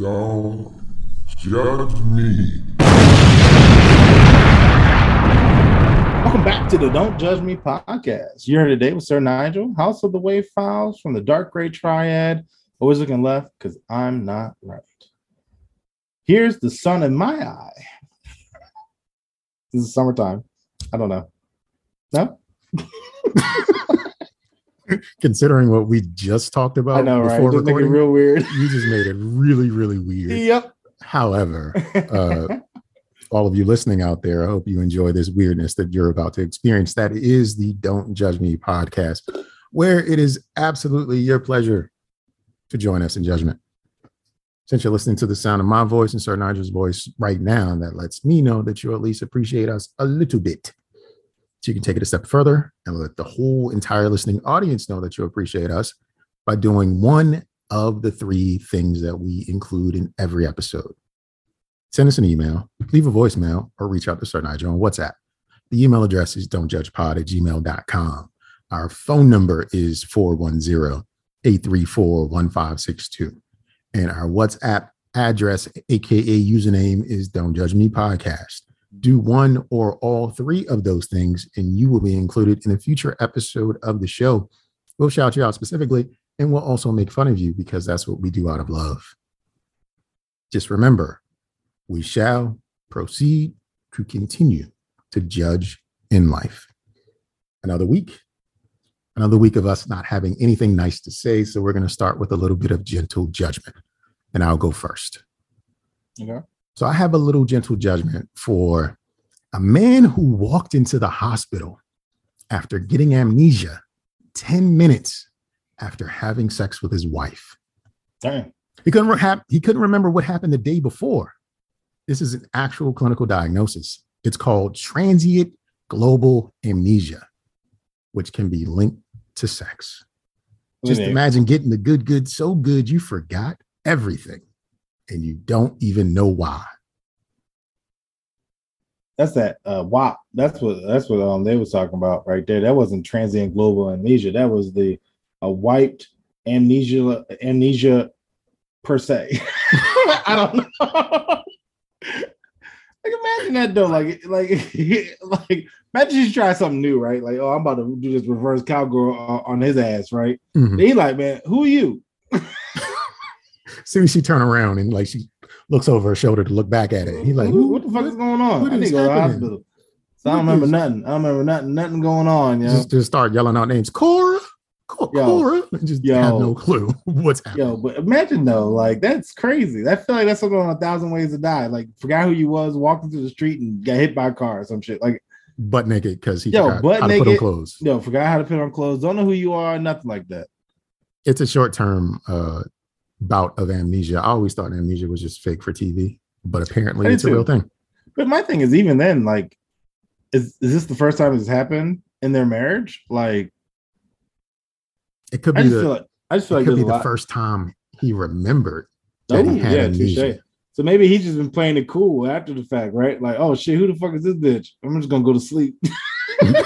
Don't Judge Me. Welcome back to the Don't Judge Me podcast. You're here today with Sir Nigel, House of the Wave Files from the Dark Gray Triad. Always looking left because I'm not right. Here's the sun in my eye. This is summertime. I don't know. No? Considering what we just talked about, I know, before, right? Just recording, make it real weird. You just made it really, really weird. Yep. However, all of you listening out there, I hope you enjoy this weirdness that you're about to experience. That is the Don't Judge Me podcast, where it is absolutely your pleasure to join us in judgment. Since you're listening to the sound of my voice and Sir Nigel's voice right now, that lets me know that you at least appreciate us a little bit. So you can take it a step further and let the whole entire listening audience know that you appreciate us by doing one of the three things that we include in every episode. Send us an email, leave a voicemail, or reach out to Sir Nigel on WhatsApp. The email address is don'tjudgepod@gmail.com. Our phone number is 410-834-1562. And our WhatsApp address, aka username, is Don't Judge Me Podcast. Do one or all three of those things, and you will be included in a future episode of the show. We'll shout you out specifically, and we'll also make fun of you because that's what we do out of love. Just remember, we shall proceed to continue to judge in life. Another week of us not having anything nice to say, so we're going to start with a little bit of gentle judgment, and I'll go first. Okay. So I have a little gentle judgment for a man who walked into the hospital after getting amnesia 10 minutes after having sex with his wife. Damn. He couldn't remember what happened the day before. This is an actual clinical diagnosis. It's called transient global amnesia, which can be linked to sex. Just imagine getting the good, so good you forgot everything. And you don't even know why. That's that WAP. That's what they was talking about right there. That wasn't transient global amnesia. That was the wiped amnesia per se. I don't know. Like imagine that though. Like imagine you try something new, right? Like, oh, I'm about to do this reverse cowgirl on his ass, right? Mm-hmm. He like, man, who are you? Soon as she turn around and like she looks over her shoulder to look back at it. He's like, what the fuck is going on? I need to go to the hospital. So I don't remember nothing. I don't remember nothing going on. Just start yelling out names. Cora. And just have no clue what's happening. Yo, but imagine though, like that's crazy. I feel like that's something on 1,000 ways to die. Like forgot who you was, walked into the street and got hit by a car or some shit. Like butt naked because he forgot how to put on clothes. Yo, forgot how to put on clothes. Don't know who you are, nothing like that. It's a short-term bout of amnesia. I always thought amnesia was just fake for TV, but apparently it's a real thing. But my thing is, even then, like, is this the first time this happened in their marriage? Like, it could be the first time he remembered that he had amnesia. Touche. So maybe he's just been playing it cool after the fact, right? Like, oh shit, who the fuck is this bitch? I'm just gonna go to sleep. And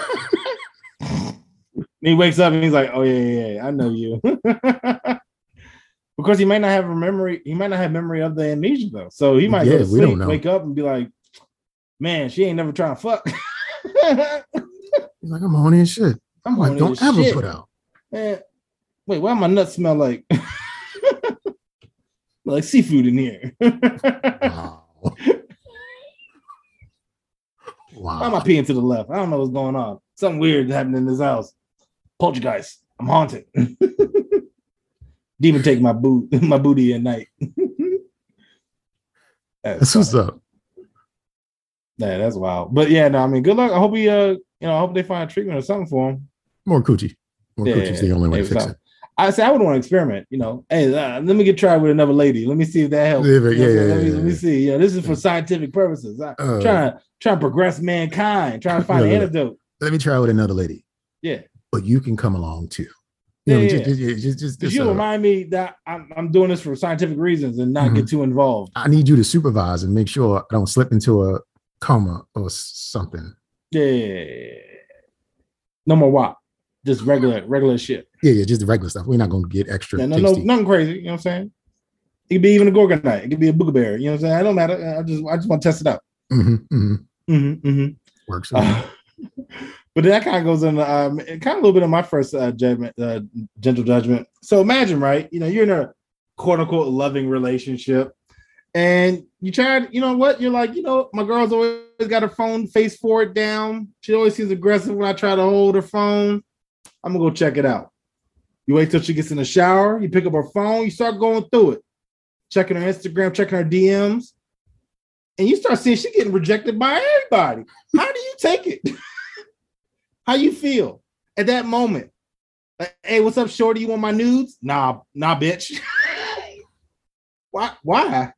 he wakes up and he's like, oh yeah, I know you. Because he might not have memory of the amnesia though. So he might go to sleep, wake up and be like, man, she ain't never trying to fuck. He's like, I'm horny as shit. I'm like, don't ever put out. Man, wait, why my nuts smell like like seafood in here? Wow. Why am I peeing to the left? I don't know what's going on. Something weird happened in this house. Poltergeist. I'm haunted. Demon take my booty at night. That's what's up. Yeah, that's wild. But yeah, no, I mean, good luck. I hope he, I hope they find a treatment or something for him. More coochie. Coochie's the only way to fix it. I say I would want to experiment. You know, hey, let me get tried with another lady. Let me see if that helps. Let me see. Yeah, this is for scientific purposes. I'm trying to progress mankind. Trying to find an antidote. Let me try with another lady. Yeah, but you can come along too. Just you remind me that I'm doing this for scientific reasons and not get too involved. I need you to supervise and make sure I don't slip into a coma or something. Yeah. No more WAP. Just regular shit. Yeah, just the regular stuff. We're not gonna get extra tasty. Nothing crazy. You know what I'm saying? It could be even a Gorgonite. It could be a Boogaberry. You know what I'm saying? It don't matter. I just want to test it out. Mm-hmm, mm-hmm. Mm-hmm, mm-hmm. Works. But that kind of goes in kind of a little bit of my first judgment, gentle judgment. So imagine, right? You know, you're in a quote unquote loving relationship, and you tried. You know what? You're like, you know, my girl's always got her phone face forward down. She always seems aggressive when I try to hold her phone. I'm gonna go check it out. You wait till she gets in the shower. You pick up her phone. You start going through it, checking her Instagram, checking her DMs, and you start seeing she getting rejected by everybody. How do you take it? How you feel at that moment? Like, hey, what's up, shorty? You want my nudes? Nah, bitch. Why? What?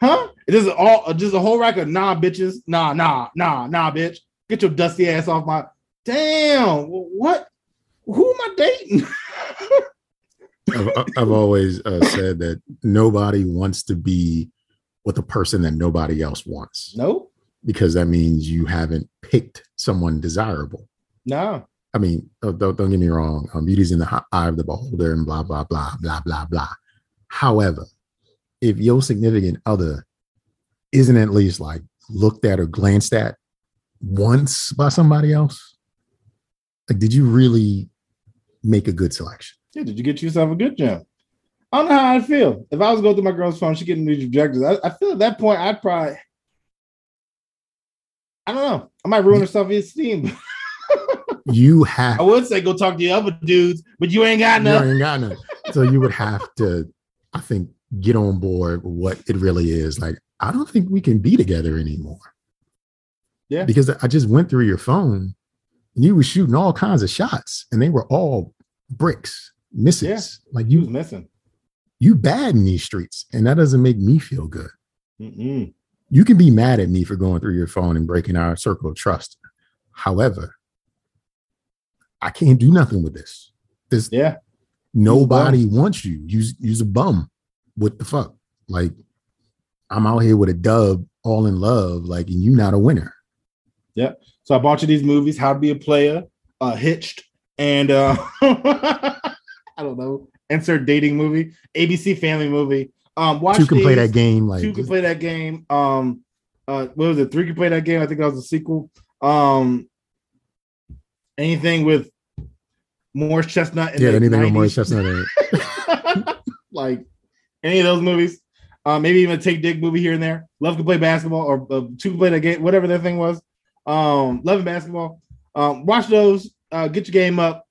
Huh? Just a whole rack of nah, bitches. Nah, bitch. Get your dusty ass off my. Damn. What? Who am I dating? I've always said that nobody wants to be with a person that nobody else wants. Nope. Because that means you haven't picked someone desirable. No. I mean, don't get me wrong. Beauty's in the eye of the beholder and blah, blah, blah, blah, blah, blah. However, if your significant other isn't at least like looked at or glanced at once by somebody else, like, did you really make a good selection? Yeah, did you get yourself a good job? I don't know how I'd feel. If I was going through my girl's phone, she's getting these rejections. I feel at that point, I'd probably... I don't know. I might ruin her self-esteem. You have... I would say go talk to the other dudes, but you ain't got nothing. So you would have to, I think, get on board with what it really is. Like, I don't think we can be together anymore. Yeah. Because I just went through your phone. And you were shooting all kinds of shots, and they were all bricks, misses. Yeah. Like, you was missing. You bad in these streets, and that doesn't make me feel good. Mm-mm. You can be mad at me for going through your phone and breaking our circle of trust. However, I can't do nothing with this. Nobody wants you. You's a bum. What the fuck? Like, I'm out here with a dub, all in love, like, and you not a winner. Yeah. So I bought you these movies, How to Be a Player, Hitched, and I don't know, insert dating movie, ABC Family movie. Two Can Play That Game. What was it? Three Can Play That Game. I think that was a sequel. Anything with Morris Chestnut. Yeah, anything with Morris Chestnut in it. Like any of those movies. Maybe even a Taye Diggs movie here and there. Love Can Play Basketball or Two Can Play That Game, whatever that thing was. Love and Basketball. Watch those. Get your game up.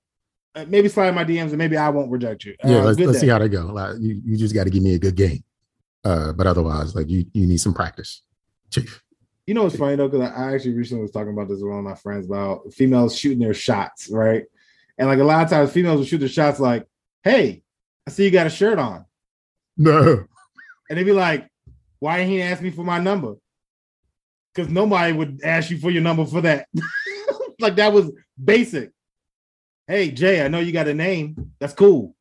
Maybe slide my DMs and maybe I won't reject you. Yeah, let's see how they go. Like, you just got to give me a good game. But otherwise, like, you need some practice, Chief. You know what's funny, though? Because I actually recently was talking about this with one of my friends about females shooting their shots, right? And, like, a lot of times females will shoot their shots like, hey, I see you got a shirt on. No. And they'd be like, why didn't he ask me for my number? Because nobody would ask you for your number for that. Like, that was basic. Hey, Jay, I know you got a name. That's cool.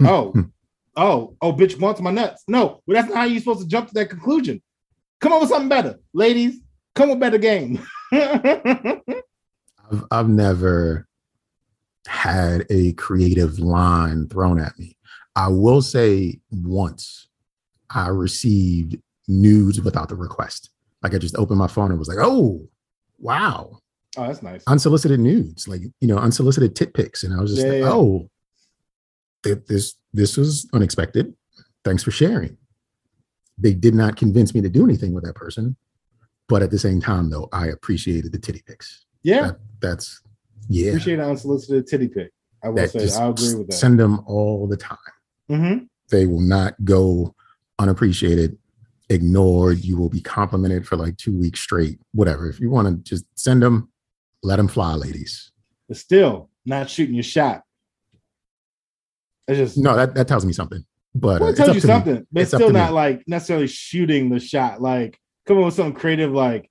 oh, bitch wants my nuts. No, well, that's not how you're supposed to jump to that conclusion. Come up with something better. Ladies, come with better game. I've never had a creative line thrown at me. I will say once I received nudes without the request. Like, I just opened my phone and was like, oh, wow. Oh, that's nice. Unsolicited nudes, like, you know, unsolicited tit pics. And I was just oh, this was unexpected. Thanks for sharing. They did not convince me to do anything with that person. But at the same time, though, I appreciated the titty pics. Yeah. That's appreciate an unsolicited titty pic. I will say, I agree with that. Send them all the time. Mm-hmm. They will not go unappreciated. Ignored. You will be complimented for like 2 weeks straight, whatever. If you want to just send them, let them fly, ladies. But still not shooting your shot. It's just no, that tells me something. But it tells you something, but it's still not like necessarily shooting the shot. Like, come up with something creative, like,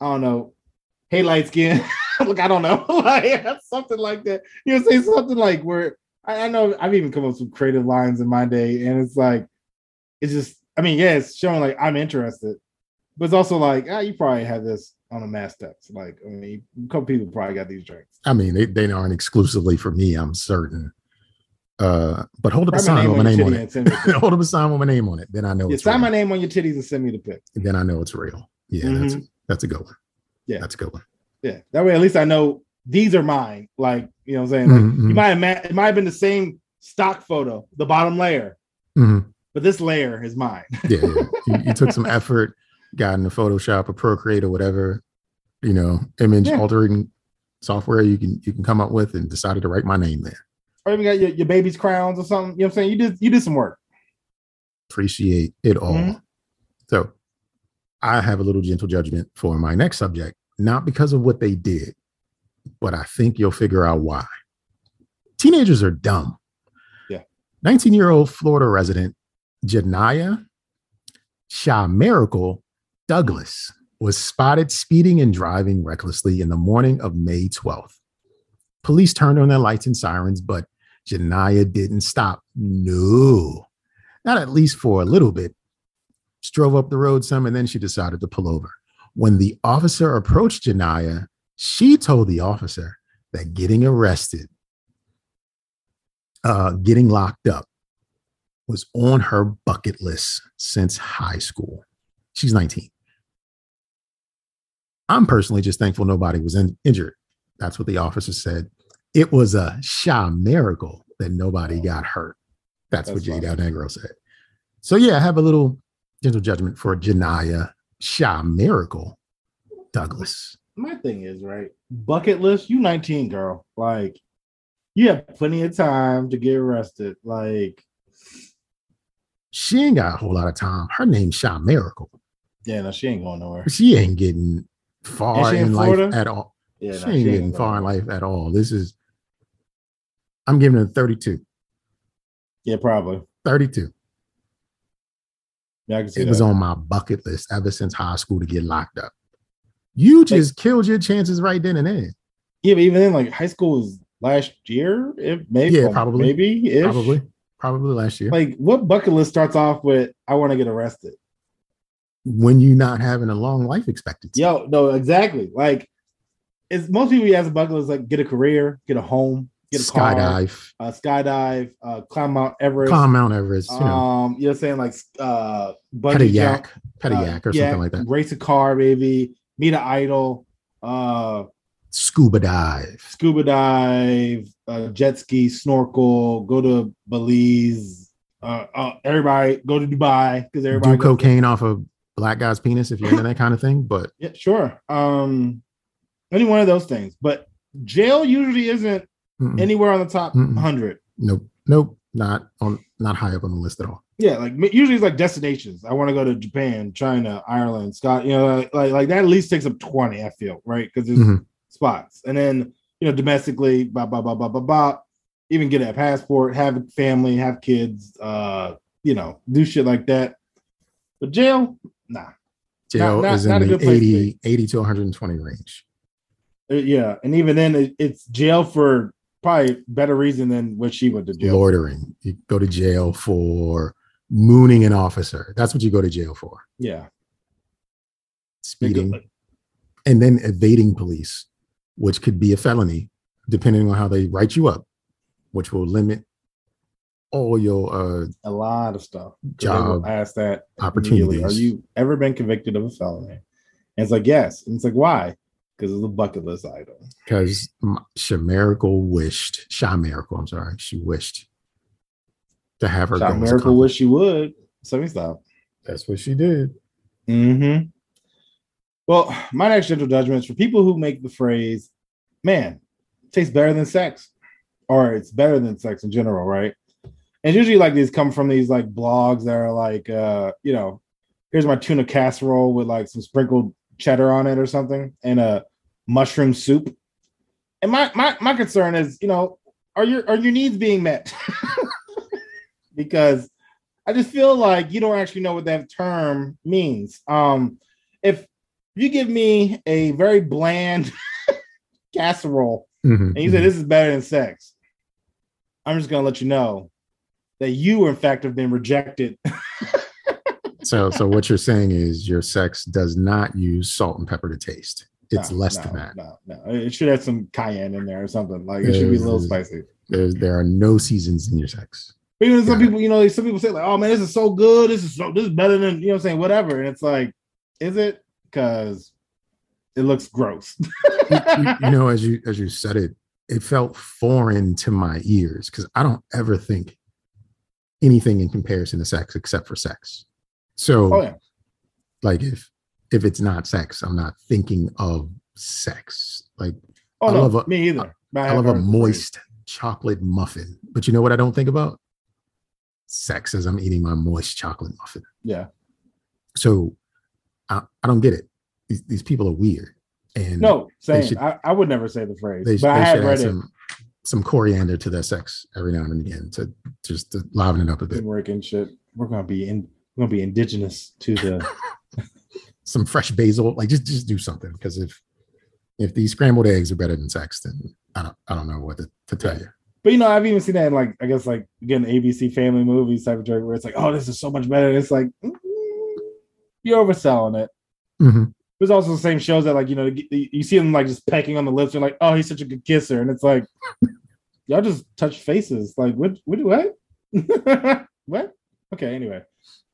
I don't know, hey, light skin. Look, I don't know. Like, something like that. You know, say something like where I know I've even come up with some creative lines in my day, and it's like, it's just, I mean, yeah, it's showing like I'm interested, but it's also like, you probably had this on a mass text. Like, I mean, a couple people probably got these drinks. I mean, they aren't exclusively for me, I'm certain. But hold up a sign with my name on it. Hold up a sign with my name on it. Then I know it's real. Sign my name on your titties and send me the pic. And then I know it's real. Yeah, mm-hmm. that's a good one. Yeah, that's a good one. Yeah, that way at least I know these are mine. Like, you know what I'm saying? Like, mm-hmm. It might have been the same stock photo, the bottom layer, mm-hmm. but this layer is mine. Yeah. You took some effort, got into Photoshop or Procreate or whatever, image altering software you can come up with, and decided to write my name there. Or even got your baby's crowns or something. You know what I'm saying? You did some work. Appreciate it all. Mm-hmm. So I have a little gentle judgment for my next subject, not because of what they did, but I think you'll figure out why. Teenagers are dumb. Yeah. 19-year-old Florida resident Janiah Shy-Maracle Douglas was spotted speeding and driving recklessly in the morning of May 12th. Police turned on their lights and sirens, but Janiah didn't stop. No, not at least for a little bit. She drove up the road some, and then she decided to pull over. When the officer approached Janiah, she told the officer that getting arrested, getting locked up, was on her bucket list since high school. She's 19. I'm personally just thankful nobody was injured. That's what the officer said. It was a shy miracle that nobody got hurt. That's what Jay Del Negro said. So yeah, I have a little gentle judgment for Janiah Shy-Maracle Douglas. My thing is, right, bucket list, you 19, girl. Like, you have plenty of time to get arrested. Like, she ain't got a whole lot of time. Her name's Shy-Maracle. Yeah, no, she ain't going nowhere. She ain't getting far in life at all. Yeah, she ain't getting far in life at all. I'm giving her 32. Yeah, probably 32. Yeah, I can see it that. Was on my bucket list ever since high school to get locked up. You just killed your chances right then and there. Yeah, but even then, like, high school was last year. Probably last year. Like, what bucket list starts off with "I want to get arrested" when you not having a long life expectancy? Yo, no, exactly. Like, it's most people as a bucket list, like, get a career, get a home, get a car, skydive, climb Mount Everest, you know what I'm saying, like, pet a yak, or something like that, race a car, maybe meet an idol, scuba dive, jet ski, snorkel, go to Belize, everybody go to Dubai, because everybody do cocaine off of black guy's penis if you're into that kind of thing, but yeah, sure. Any one of those things, but jail usually isn't anywhere on the top 100. Nope, not high up on the list at all. Yeah, like, usually it's like destinations. I want to go to Japan, China, Ireland, Scotland. Like that at least takes up 20. I feel right, because there's spots, and then domestically, blah blah blah. Even get a passport, have a family, have kids, do shit like that. But jail, nah. Jail is in the 80 to 120 range. Yeah, and even then, it's jail for probably better reason than what she went to jail. Loitering. You go to jail for mooning an officer. That's what you go to jail for. Yeah. Speeding. And then evading police, which could be a felony, depending on how they write you up, which will limit all your... a lot of stuff. Job ask that opportunities. Have you ever been convicted of a felony? And it's like, yes. And it's like, why? Because it's a bucket list item. Because She wished to have her. Shy-Maracle wished she would. So let me stop. That's what she did. Mm-hmm. Well, my next gentle judgment is for people who make the phrase, "Man, it tastes better than sex," or "It's better than sex" in general, right? And usually, like, these come from these like blogs that are like, here's my tuna casserole with like some sprinkled cheddar on it or something, and a mushroom soup. And my concern is, are your needs being met? Because I just feel like you don't actually know what that term means. If you give me a very bland casserole and you say this is better than sex, I'm just gonna let you know that you in fact have been rejected. So what you're saying is your sex does not use salt and pepper to taste. It's less than that. No. It should have some cayenne in there or something. Like, it should be a little spicy. There are no seasons in your sex. But even some people, you know, some people say like, "Oh man, this is so good. This is better than, you know what I'm saying, whatever." And it's like, is it? Because it looks gross. You know, as you said it, it felt foreign to my ears because I don't ever think anything in comparison to sex except for sex. So, like if it's not sex, I'm not thinking of sex. Like, me either. I love a moist chocolate muffin, but you know what I don't think about? Sex as I'm eating my moist chocolate muffin. Yeah. So I don't get it. These people are weird. And no, same. I would never say the phrase, but I have read some coriander to their sex every now and again to liven it up a bit. Working shit. We're gonna be indigenous to the some fresh basil. Like just do something, because if these scrambled eggs are better than sex, then I don't know what to tell you. But you know, I've even seen that in I guess again ABC Family movies type of joke where it's like, oh, this is so much better. And it's like you're overselling it. Mm-hmm. There's also the same shows that, like, you know, you see them like just pecking on the lips and like, oh, he's such a good kisser, and it's like, y'all just touch faces. Like, what? What? Okay, anyway,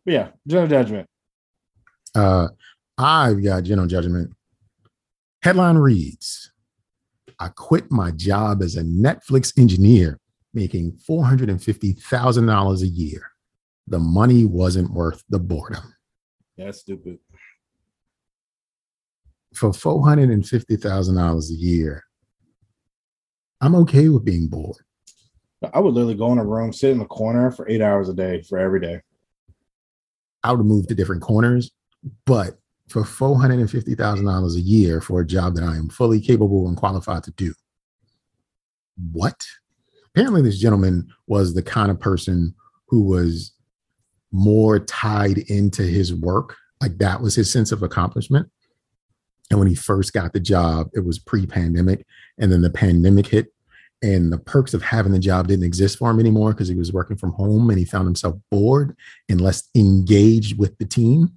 but yeah, General Judgment. I've got General Judgment. Headline reads: I quit my job as a Netflix engineer, making $450,000 a year. The money wasn't worth the boredom. That's stupid. For $450,000 a year, I'm okay with being bored. I would literally go in a room, sit in the corner for 8 hours a day for every day. I would move to different corners, but for $450,000 a year for a job that I am fully capable and qualified to do. What? Apparently this gentleman was the kind of person who was more tied into his work. Like that was his sense of accomplishment. And when he first got the job, it was pre-pandemic, and then the pandemic hit and the perks of having the job didn't exist for him anymore because he was working from home and he found himself bored and less engaged with the team.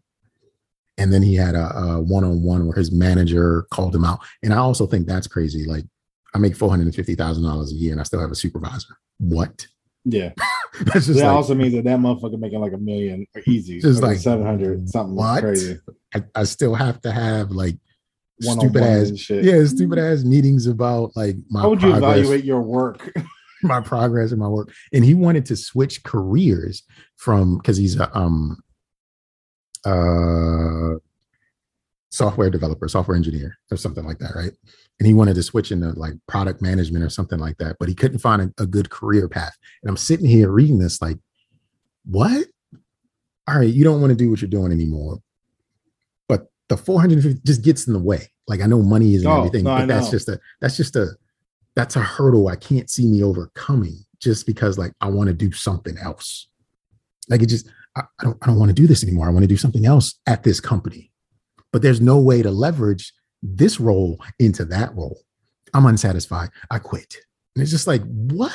And then he had a one-on-one where his manager called him out. And I also think that's crazy. Like, I make $450,000 a year and I still have a supervisor. What? Yeah. That's just that also means that motherfucker making like $1 million or easy. Just like 700, something what? Crazy. I still have to have like stupid ass meetings about like my how would you progress, evaluate your work my progress and my work. And he wanted to switch careers from, because he's a software developer, software engineer or something like that, right? And he wanted to switch into like product management or something like that, but he couldn't find a good career path. And I'm sitting here reading this like, what? All right, you don't want to do what you're doing anymore, but the 450 just gets in the way. Like, I know money isn't everything, but that's a hurdle I can't see me overcoming just because like I want to do something else. Like it just, I don't want to do this anymore. I want to do something else at this company, but there's no way to leverage this role into that role. I'm unsatisfied. I quit. And it's just like, what?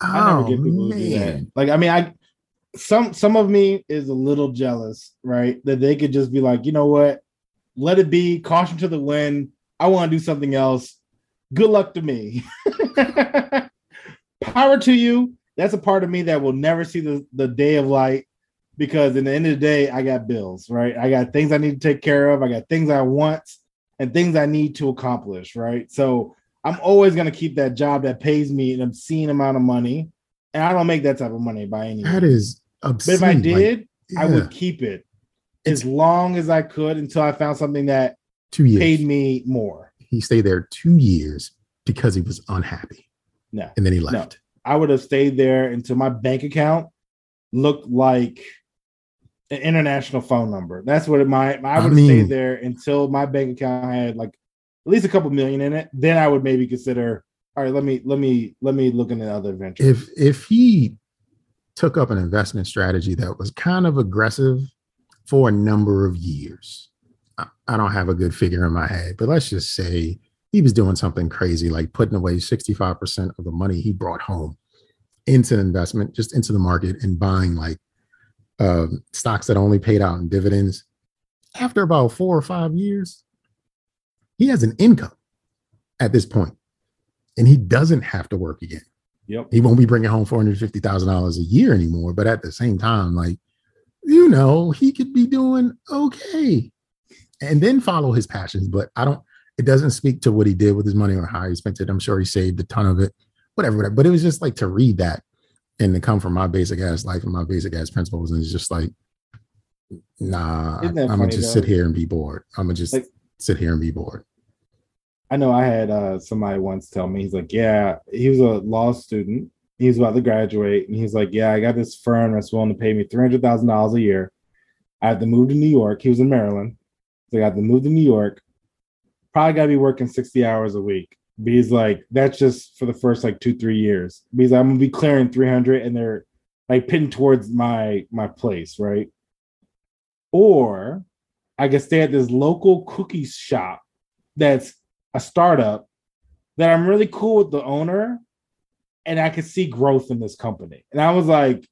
I never get people who do that. Like, I mean, some of me is a little jealous, right? That they could just be like, you know what? Let it be, caution to the wind. I want to do something else. Good luck to me. Power to you. That's a part of me that will never see the day of light, because in the end of the day, I got bills, right? I got things I need to take care of. I got things I want and things I need to accomplish, right? So I'm always going to keep that job that pays me an obscene amount of money. And I don't make that type of money by any means. That is obscene. But if I did, like, I would keep it as long as I could until I found something that paid me more. He stayed there 2 years because he was unhappy. No. And then he left. No. I would have stayed there until my bank account looked like an international phone number. That's what I would have stayed there until my bank account had like at least a couple million in it. Then I would maybe consider, all right, let me look into other ventures. If he took up an investment strategy that was kind of aggressive for a number of years, I don't have a good figure in my head, but let's just say he was doing something crazy, like putting away 65% of the money he brought home into investment, just into the market, and buying like stocks that only paid out in dividends. After about 4 or 5 years, he has an income at this point, and he doesn't have to work again. Yep. He won't be bringing home $450,000 a year anymore. But at the same time, like, you know, he could be doing okay and then follow his passions. But I don't, it doesn't speak to what he did with his money or how he spent it. I'm sure he saved a ton of it, whatever. But it was just like to read that and to come from my basic ass life and my basic ass principles. And it's just like, nah, I'm going to just sit here and be bored. I'm going to just sit here and be bored. I know I had somebody once tell me, he's like, yeah, he was a law student. He was about to graduate. And he's like, yeah, I got this firm that's willing to pay me $300,000 a year. I have to move to New York. He was in Maryland. So I got to move to New York. Probably got to be working 60 hours a week. But he's like, that's just for the first like 2-3 years. Because I'm going to be clearing 300 and they're like pinned towards my place, right? Or I could stay at this local cookie shop that's a startup that I'm really cool with the owner and I could see growth in this company. And I was like,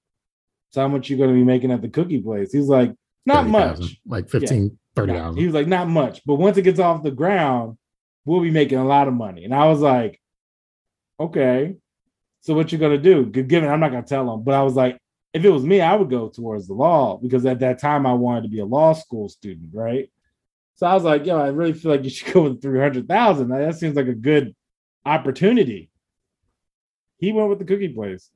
so how much you going to be making at the cookie place? He's like, not much. Like 15, yeah. 30,000. He was like, not much. But once it gets off the ground, we'll be making a lot of money. And I was like, okay, so what you going to do? Given, I'm not going to tell him. But I was like, if it was me, I would go towards the law because at that time I wanted to be a law school student, right? So I was like, yo, I really feel like you should go with $300,000. That seems like a good opportunity. He went with the cookie place.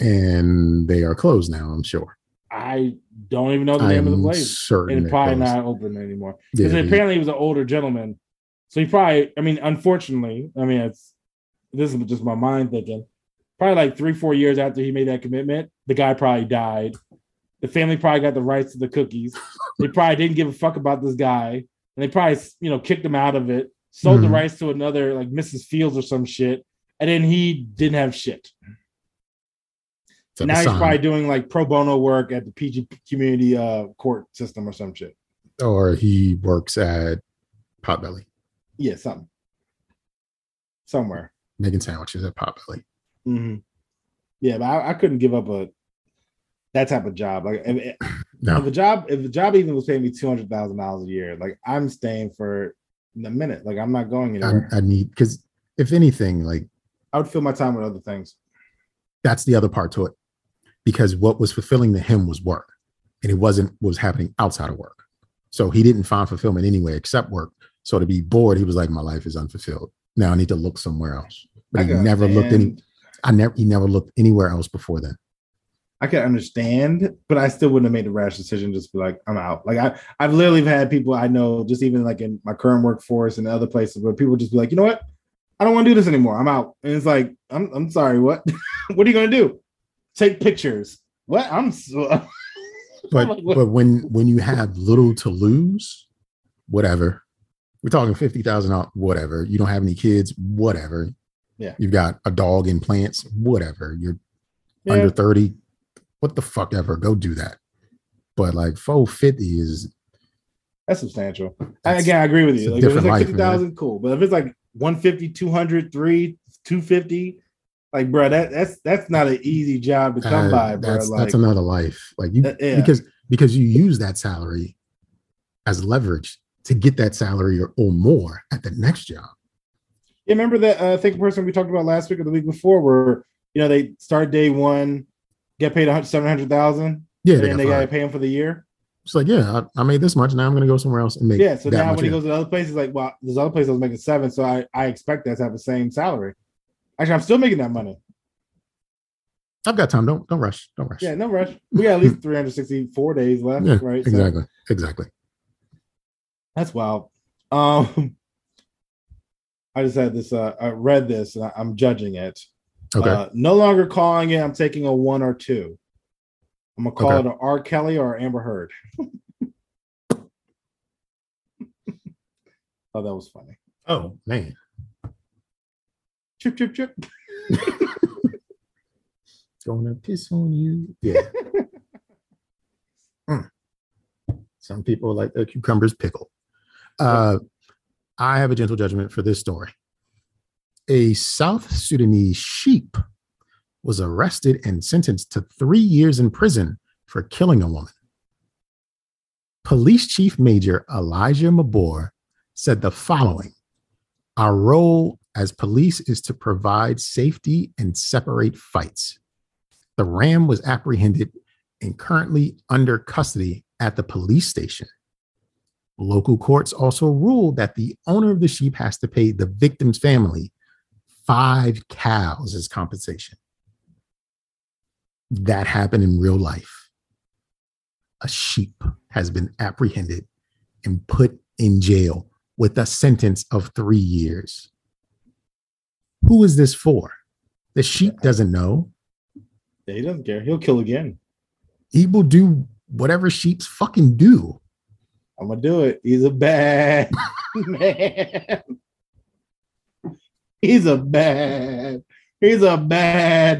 And they are closed now, I'm sure. I don't even know the name of the place. And probably not open anymore. Because apparently he was an older gentleman. So he probably, I mean, unfortunately, I mean, this is just my mind thinking. Probably like 3-4 years after he made that commitment, the guy probably died. The family probably got the rights to the cookies. They probably didn't give a fuck about this guy. And they probably, you know, kicked him out of it, sold the rights to another, like Mrs. Fields or some shit. And then he didn't have shit. Now he's probably doing like pro bono work at the PG community court system or some shit. Or he works at Potbelly. Yeah, something. Somewhere. Making sandwiches at Potbelly. Mm-hmm. Yeah, but I couldn't give up that type of job. Like if the job even was paying me $200,000 a year, like I'm staying for a minute. Like I'm not going anywhere. I need, because if anything, like I would fill my time with other things. That's the other part to it, because what was fulfilling to him was work, and it wasn't what was happening outside of work. So he didn't find fulfillment anywhere except work. So to be bored, he was like, my life is unfulfilled. Now I need to look somewhere else. But he never looked anywhere else before then. I can understand, but I still wouldn't have made the rash decision. Just be like, I'm out. Like I've literally had people I know, just even like in my current workforce and other places, where people just be like, you know what? I don't want to do this anymore. I'm out. And it's like, I'm sorry. What? What are you gonna do? Take pictures? What? But when you have little to lose, whatever. We're talking $50,000. Whatever. You don't have any kids. Whatever. Yeah. You've got a dog and plants. Whatever. You're under 30. What the fuck ever, go do that. But like 450 is that's substantial. I agree with you. Like if it's like 50,000, cool. But if it's like 150, 200, 250, like bro, that's not an easy job to come by, bro. That's another life. Like you because you use that salary as leverage to get that salary or more at the next job. Yeah, remember that person we talked about last week or the week before where you know they start day one. Get paid $700,000. Yeah, and they got to pay him for the year. It's like, yeah, I made this much. Now I'm going to go somewhere else and make. Yeah, so now when he goes to the other place, he's like, well, this other place I was making $7,000, so I expect that to have the same salary. Actually, I'm still making that money. I've got time. Don't rush. Don't rush. Yeah, no rush. We got at least 364 days left. Yeah, right. Exactly. So, exactly. That's wild. I just had this. I read this, and I'm judging it. Okay. No longer calling it. I'm taking a 1 or 2. I'm gonna call it an R. Kelly or Amber Heard. Oh, that was funny. Oh man! Chip, chip, chip. Gonna piss on you. Yeah. Some people like the cucumbers pickled. I have a gentle judgment for this story. A South Sudanese sheep was arrested and sentenced to 3 years in prison for killing a woman. Police Chief Major Elijah Mabor said the following: "Our role as police is to provide safety and separate fights. The Ram was apprehended and currently under custody at the police station. Local courts also ruled that the owner of the sheep has to pay the victim's family 5 cows as compensation. That happened in real life. A sheep has been apprehended and put in jail with a sentence of 3 years. Who is this for? The sheep doesn't know. He doesn't care. He'll kill again. He will do whatever sheeps fucking do. I'm going to do it. He's a bad man. He's a bad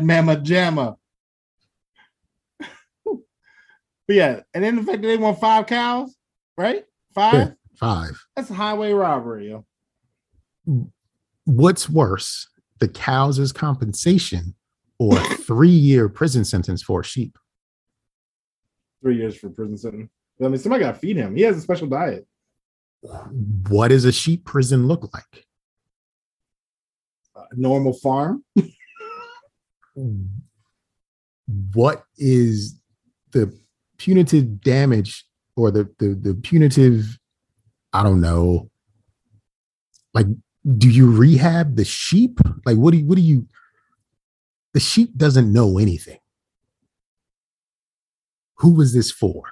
mama jamma. But yeah, and then the fact that they want 5 cows, right? 5? Yeah, 5. That's highway robbery, yo. What's worse, the cows as compensation or a 3-year prison sentence for a sheep? 3 years for prison sentence. I mean, somebody got to feed him. He has a special diet. What does a sheep prison look like? A normal farm? What is the punitive damage or the punitive, I don't know. Like, do you rehab the sheep? Like, what do you, the sheep doesn't know anything. Who was this for?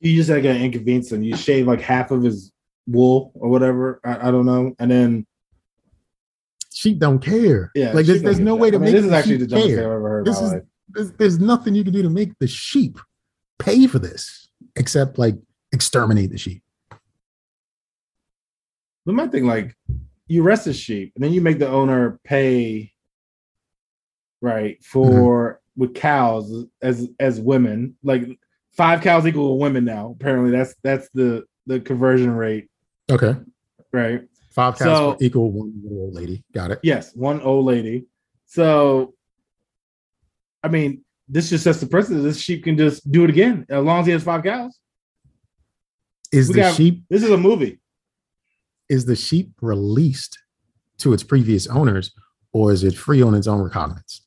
You just like inconvenience him. You shave like half of his wool or whatever. I don't know. And then sheep don't care. Yeah, like there's no way to make this is actually the dumbest thing I've ever heard. There's nothing you can do to make the sheep pay for this except like exterminate the sheep. But my thing, like, you arrest the sheep and then you make the owner pay, right, for with cows as women. Like 5 cows equal women now. Apparently, that's the conversion rate. Okay, right. 5 cows equal 1 old lady. Got it. Yes, 1 old lady. So, I mean, this just sets the precedent. This sheep can just do it again as long as he has 5 cows. This is a movie. Is the sheep released to its previous owners, or is it free on its own recognizance?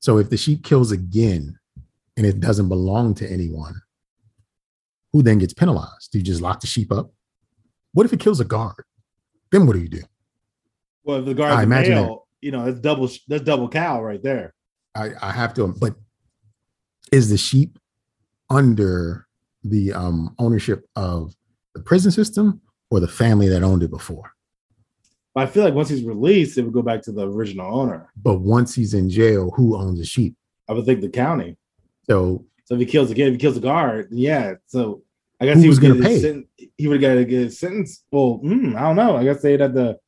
So, if the sheep kills again and it doesn't belong to anyone, who then gets penalized? Do you just lock the sheep up? What if it kills a guard? Then what do you do? Well, if the guard's male, you know, that's double cow right there. I have to, but is the sheep under the ownership of the prison system or the family that owned it before? I feel like once he's released, it would go back to the original owner. But once he's in jail, who owns the sheep? I would think the county. So if he kills again, if he kills a guard, yeah. So I guess he was going to pay. He would have got to get a sentence. Well, I don't know. I guess they'd have to.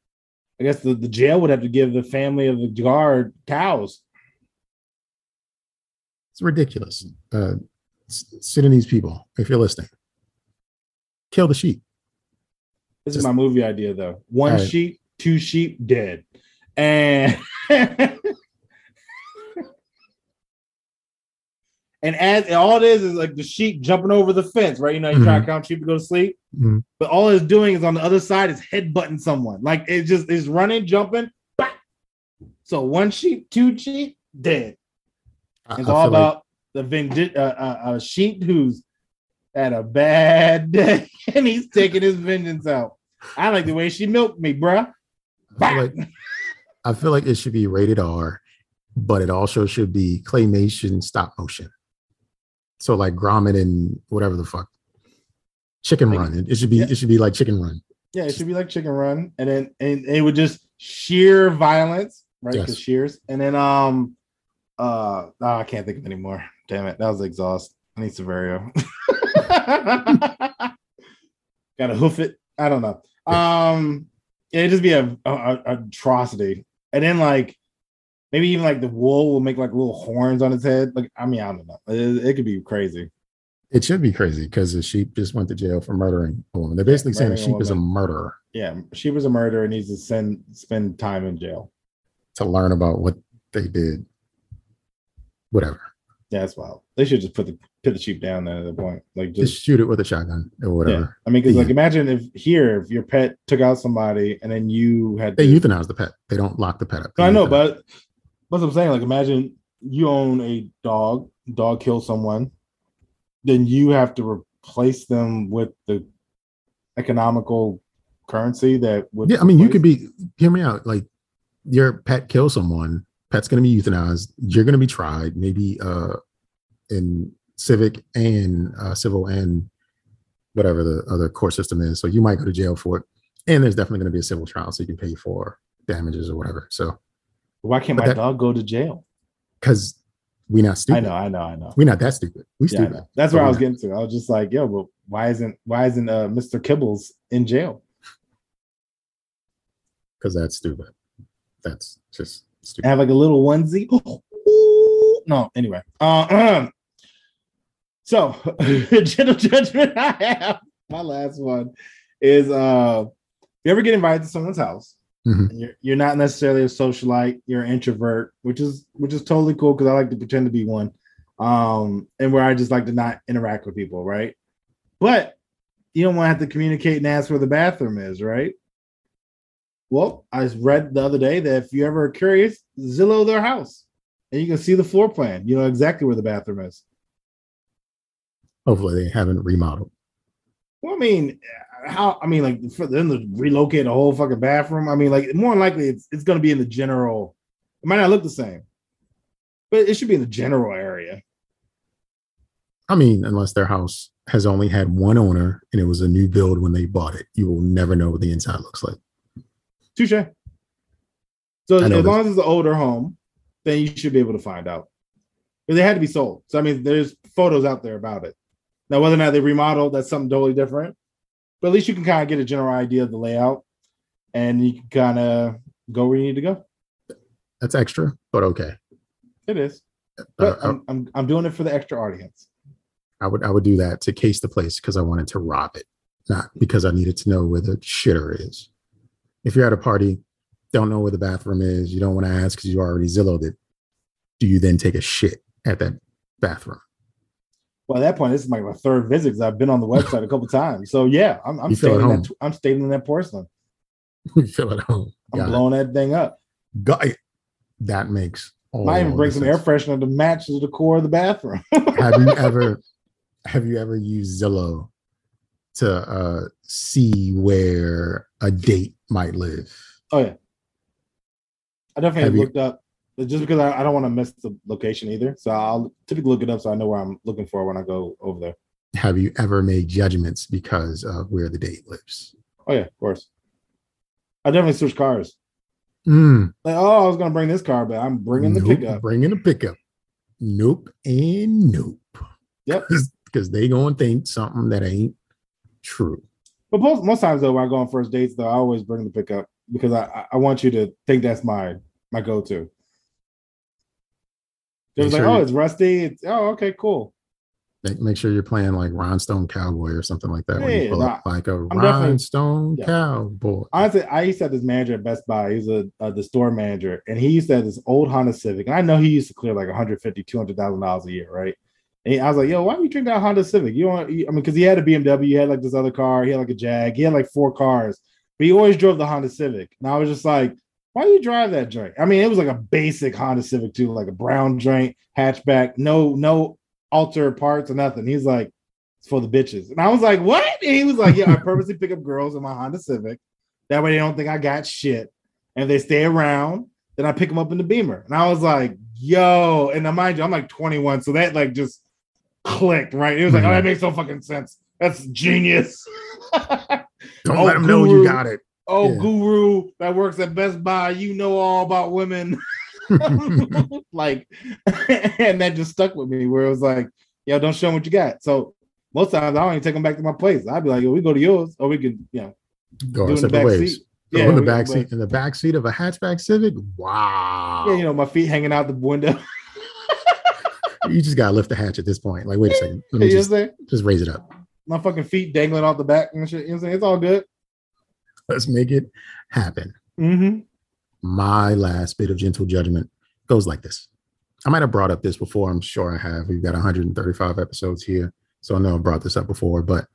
I guess the jail would have to give the family of the guard cows. It's ridiculous. Sudanese people, if you're listening, kill the sheep. This is my movie idea, though. 1 sheep, 2 sheep, dead, and. And all it is like the sheep jumping over the fence, right? You know, you try to count sheep to go to sleep. Mm-hmm. But all it's doing is on the other side is headbutting someone. Like, it's running, jumping. Bah! So 1 sheep, 2 sheep, dead. It's all about like the sheep who's had a bad day and he's taking his vengeance out. I like the way she milked me, bruh. I feel like it should be rated R, but it also should be claymation stop motion. So like Gromit and whatever the fuck, Chicken Run. It should be It should be like Chicken Run. Yeah, it should be like Chicken Run, and then it would just sheer violence, right? Because shears, and then I can't think of anymore. Damn it, that was exhaust. I need Severio. Gotta hoof it. I don't know. It'd just be a atrocity, and then like. Maybe even like the wool will make like little horns on its head. Like, I mean, I don't know. It could be crazy. It should be crazy because the sheep just went to jail for murdering a woman. They're basically saying the sheep is a murderer. Yeah, sheep is a murderer and needs to spend time in jail. To learn about what they did. Whatever. Yeah, that's wild. They should just put the sheep down there at that point. Like just shoot it with a shotgun or whatever. Yeah. I mean, because like imagine if your pet took out somebody and then you had they euthanize the pet. They don't lock the pet up. I know, but that's what I'm saying. Like imagine you own a dog. Dog kills someone, then you have to replace them with the economical currency that would. Yeah, I mean, you could be. Hear me out. Like your pet kills someone. Pet's going to be euthanized. You're going to be tried, maybe in civic and civil and whatever the other court system is. So you might go to jail for it. And there's definitely going to be a civil trial, so you can pay for damages or whatever. So why can't my dog go to jail? Because we're not stupid. I know. We're not that stupid. We stupid. Yeah, that's where I was getting to. I was just like, yo, but why isn't Mr. Kibbles in jail? Because that's stupid. That's just stupid. I have like a little onesie. Ooh. No, anyway. So gentle judgment I have. My last one is you ever get invited to someone's house? Mm-hmm. And you're not necessarily a socialite, you're an introvert, which is totally cool because I like to pretend to be one. And where I just like to not interact with people, right? But you don't want to have to communicate and ask where the bathroom is, right? Well, I read the other day that if you ever are curious, Zillow their house, and you can see the floor plan. You know exactly where the bathroom is. Hopefully, they haven't remodeled. Well, I mean, like for them to relocate a whole fucking bathroom. I mean, like more than likely, it's going to be in the general. It might not look the same, but it should be in the general area. I mean, unless their house has only had one owner and it was a new build when they bought it, you will never know what the inside looks like. Touche. So as long as it's an older home, then you should be able to find out. Because they had to be sold. So I mean, there's photos out there about it. Now, whether or not they remodeled, that's something totally different. But at least you can kind of get a general idea of the layout, and you can kind of go where you need to go. That's extra, but okay. It is. But I'm doing it for the extra audience. I would do that to case the place because I wanted to rob it, not because I needed to know where the shitter is. If you're at a party, don't know where the bathroom is, you don't want to ask because you already Zillowed it, do you then take a shit at that bathroom? Well, at that point, this is like my third visit because I've been on the website a couple times. So yeah, I'm stapling that porcelain. You feel at home. I'm blowing that thing up. Got it. That makes all. I even bring some air freshener to match the decor of the bathroom. Have you ever used Zillow to see where a date might live? Oh yeah, I definitely looked up just because I don't want to miss the location either. So I'll typically look it up so I know where I'm looking for when I go over there. Have you ever made judgments because of where the date lives? Oh yeah, of course. I definitely switched cars. Like, oh, I was gonna bring this car, but I'm bringing the pickup. Bringing the pickup. Nope and nope. Yep. Because they gonna think something that ain't true. But most times, though, when I go on first dates, though, I always bring the pickup because I want you to think that's my go-to. It was like, oh, it's rusty. Oh, okay, cool. Make sure you're playing like Rhinestone Cowboy or something like that. Yeah, when you pull up, like a Rhinestone Cowboy. Honestly, I used to have this manager at Best Buy. He was the store manager, and he used to have this old Honda Civic. And I know he used to clear like $150,000, $200,000 a year, right? And I was like, yo, why do you drink that Honda Civic? You don't, because he had a BMW, he had like this other car, he had like a Jag, he had like four cars, but he always drove the Honda Civic. And I was just like, why do you drive that joint? I mean, it was like a basic Honda Civic too, like a brown joint, hatchback, no altered parts or nothing. He's like, it's for the bitches. And I was like, what? And he was like, yeah, I purposely pick up girls in my Honda Civic. That way they don't think I got shit. And if they stay around, then I pick them up in the Beamer. And I was like, yo, and mind you, I'm like 21, so that like just clicked, right? It was like, oh, that makes no fucking sense. That's genius. Don't let them know you got it. Oh, yeah. Guru that works at Best Buy, you know all about women. Like, and that just stuck with me where it was like, yo, don't show them what you got. So most times I don't even take them back to my place. I'd be like, yo, we go to yours, or we can, go in the back seat. Yeah, in the back seat. In the back seat of a hatchback Civic. Wow. Yeah, my feet hanging out the window. You just gotta lift the hatch at this point. Like, wait a second. Let me just raise it up. My fucking feet dangling off the back and shit. You know what I'm saying? It's all good. Let's make it happen. Mm-hmm. My last bit of gentle judgment goes like this. I might have brought up this before. I'm sure I have. We've got 135 episodes here, so I know I brought this up before, but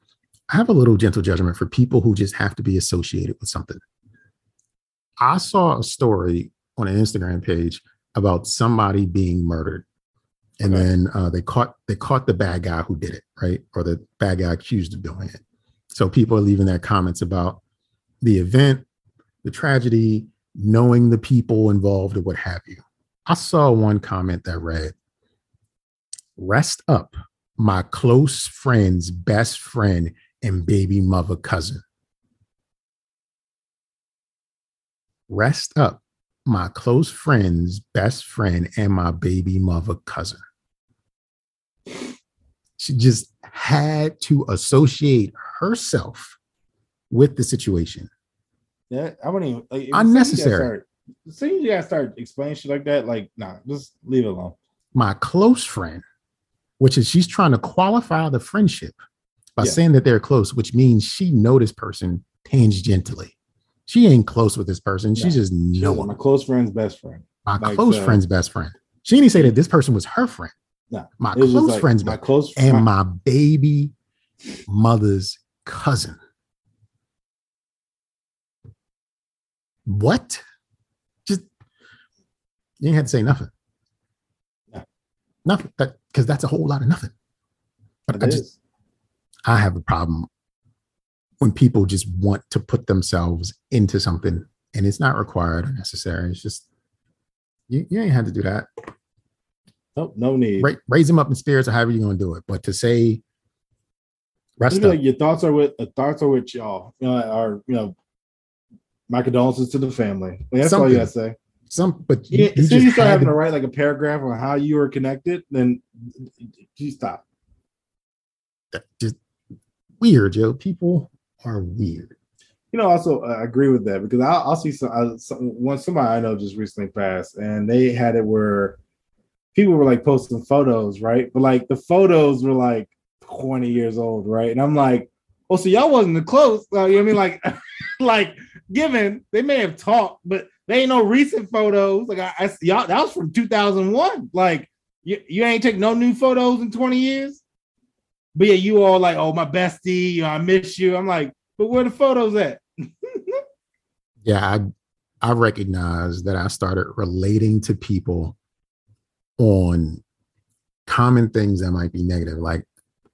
I have a little gentle judgment for people who just have to be associated with something. I saw a story on an Instagram page about somebody being murdered. And then they caught the bad guy who did it, right? Or the bad guy accused of doing it. So people are leaving their comments about the event, the tragedy, knowing the people involved or what have you. I saw one comment that read, "Rest up, my close friend's best friend and baby mother cousin." Rest up, my close friend's best friend and my baby mother cousin. She just had to associate herself with the situation. Yeah, I wouldn't even unnecessary. As soon as you guys start explaining shit like that, like, nah, just leave it alone. My close friend, which is she's trying to qualify the friendship by saying that they're close, which means she know this person tangentially. She ain't close with this person. She just know him. My close friend's best friend. My close friend's best friend. She didn't say that this person was her friend. No, my close friend's best friend and my baby mother's cousin. What? Just you didn't have to say nothing. No. Nothing, because that's a whole lot of nothing. But I have a problem when people just want to put themselves into something and it's not required or necessary. It's just, you ain't had to do that. Nope, no need. Raise them up in spirits or however you're going to do it. But to say, rest up. Like your thoughts are with y'all. My condolences to the family. Like, that's something, all you got to say. But you start having to write like a paragraph on how you are connected, then you stop. That's just weird, yo. People are weird. You know, also I agree with that because I'll see somebody I know just recently passed, and they had it where people were like posting photos, right? But like the photos were like 20 years old, right? And I'm like, well, so y'all wasn't the close. You know what I mean? Like, like given they may have talked, but they ain't no recent photos. Like I y'all, that was from 2001. Like you ain't take no new photos in 20 years. But yeah, you all like, oh, my bestie, I miss you. I'm like, but where the photos at? Yeah, I recognize that I started relating to people on common things that might be negative. Like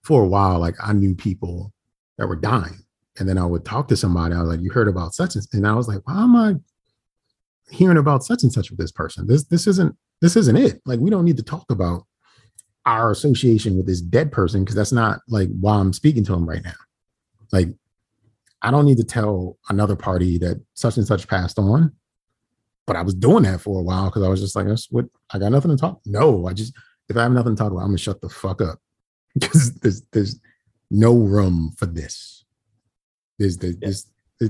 for a while, like I knew people that were dying. And then I would talk to somebody. I was like, you heard about such and such. And I was like, why am I hearing about such and such with this person? This isn't it. Like, we don't need to talk about our association with this dead person because that's not like why I'm speaking to him right now. Like, I don't need to tell another party that such and such passed on, but I was doing that for a while because I was just like, that's what I got nothing to talk. No, if I have nothing to talk about, I'm gonna shut the fuck up because there's no room for this. There's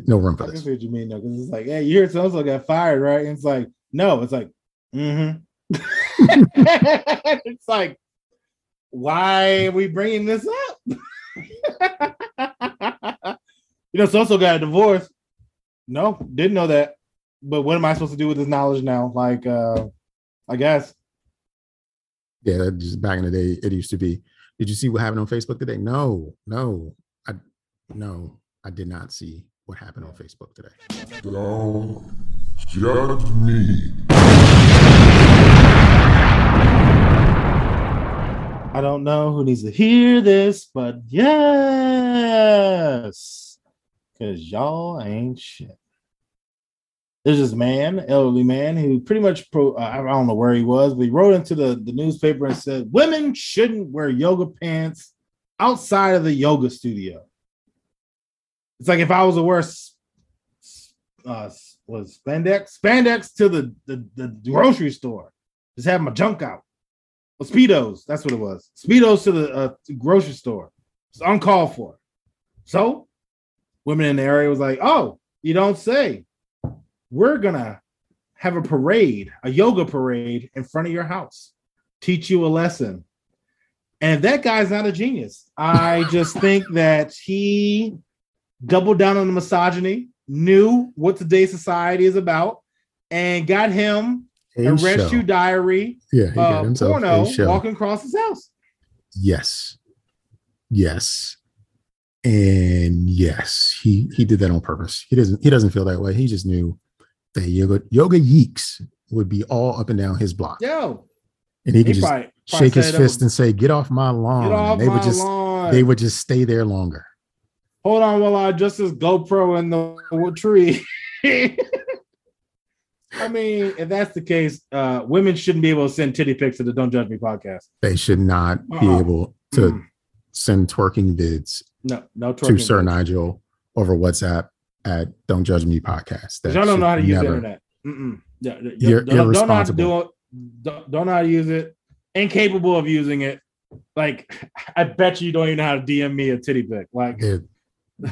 no room for this. I see what you mean though, because it's like, hey, you heard so-and-so got fired, right? And it's like, no, it's like, mm-hmm. It's like, why are we bringing this up? You know, so-and-so got a divorce. No, didn't know that. But what am I supposed to do with this knowledge now? Like, I guess. Yeah, that just back in the day, it used to be. Did you see what happened on Facebook today? No, I did not see what happened on Facebook today. Don't judge me. I don't know who needs to hear this, but yes, because y'all ain't shit. There's this man, elderly man, who pretty much, I don't know where he was, but he wrote into the newspaper and said, women shouldn't wear yoga pants outside of the yoga studio. It's like if I was to wear spandex to the grocery store, just have my junk out. Well, Speedos, that's what it was. Speedos to the grocery store. It's uncalled for. So women in the area was like, oh, you don't say. We're going to have a parade, a yoga parade in front of your house. Teach you a lesson. And if that guy's not a genius, I just think that he doubled down on the misogyny, knew what today's society is about, and got him Arrest You Diary. Yeah, he got himself porno walking across his house. Yes. Yes. And yes, he did that on purpose. He doesn't feel that way. He just knew that yoga yeeks would be all up and down his block. Yo. And he could just shake his fist and say, "Get off my lawn." Get off my lawn. They would just stay there longer. Hold on while I adjust this GoPro in the tree. I mean, if that's the case, women shouldn't be able to send titty pics to the Don't Judge Me podcast. They should not be able to send twerking vids to Sir Nigel over WhatsApp at Don't Judge Me podcast. Y'all don't know how to use the internet. Yeah, you're don't know how to do it. Don't know how to use it. Incapable of using it. Like, I bet you don't even know how to DM me a titty pic. Like,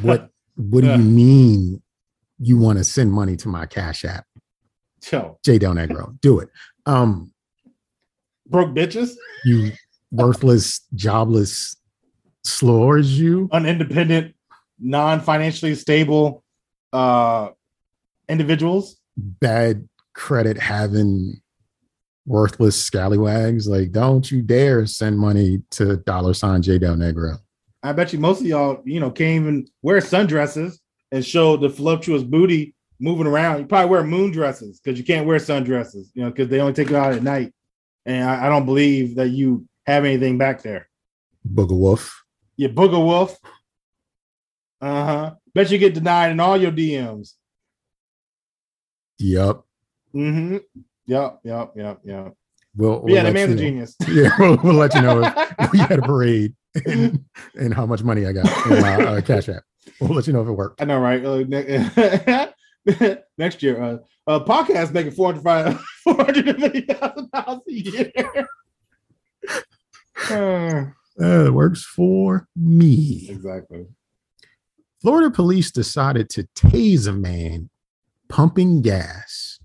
what do you mean you want to send money to my Cash App? Yo. Jay Del Negro, do it. Broke bitches, you worthless, jobless, slurs, you unindependent, non-financially stable individuals, bad credit having worthless scallywags. Like, don't you dare send money to $ Jay Del Negro. I bet you most of y'all, can't even wear sundresses and show the voluptuous booty moving around. You probably wear moon dresses because you can't wear sundresses, because they only take you out at night. And I don't believe that you have anything back there. Booger wolf. Yeah, booger wolf. Bet you get denied in all your DMs. Yep. Yep. We'll the man's a genius. Yeah, we'll let you know if we had a parade and how much money I got in my Cash App. We'll let you know if it worked. I know, right? Next year, podcast making $450,000 a year. It works for me. Exactly. Florida police decided to tase a man pumping gas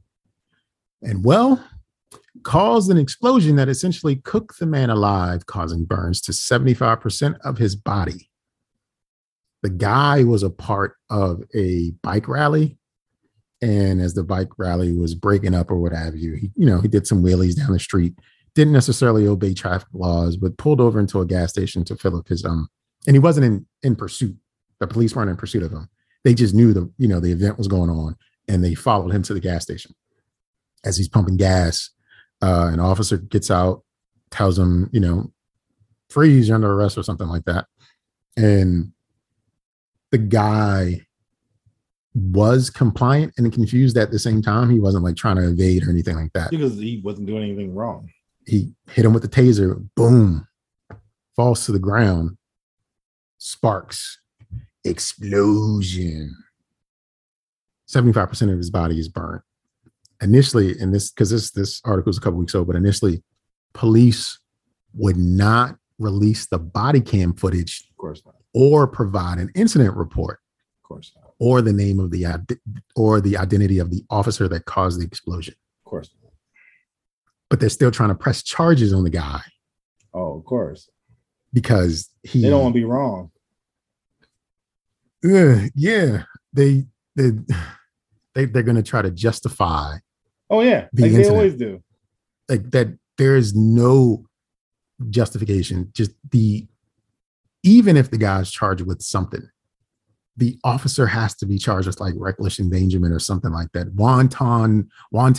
and caused an explosion that essentially cooked the man alive, causing burns to 75% of his body. The guy was a part of a bike rally. And as the bike rally was breaking up or what have you, he did some wheelies down the street, didn't necessarily obey traffic laws, but pulled over into a gas station to fill up his and he wasn't in pursuit. The police weren't in pursuit of him. They just knew the event was going on and they followed him to the gas station. As he's pumping gas, an officer gets out, tells him, freeze, you're under arrest or something like that. And the guy was compliant and confused at the same time. He wasn't trying to evade or anything like that. Because he wasn't doing anything wrong. He hit him with the taser. Boom. Falls to the ground. Sparks. Explosion. 75% of his body is burnt. Initially, and this article is a couple weeks old, but initially, police would not release the body cam footage, of course not, or provide an incident report, of course not, or the name of the identity of the officer that caused the explosion, of course not. But they're still trying to press charges on the guy. Oh, of course, because they don't want to be wrong. Yeah, they're going to try to justify. Oh, yeah. Like they always do. Like that. There is no justification. Just even if the guy's charged with something, the officer has to be charged with reckless endangerment or something like that. Wanton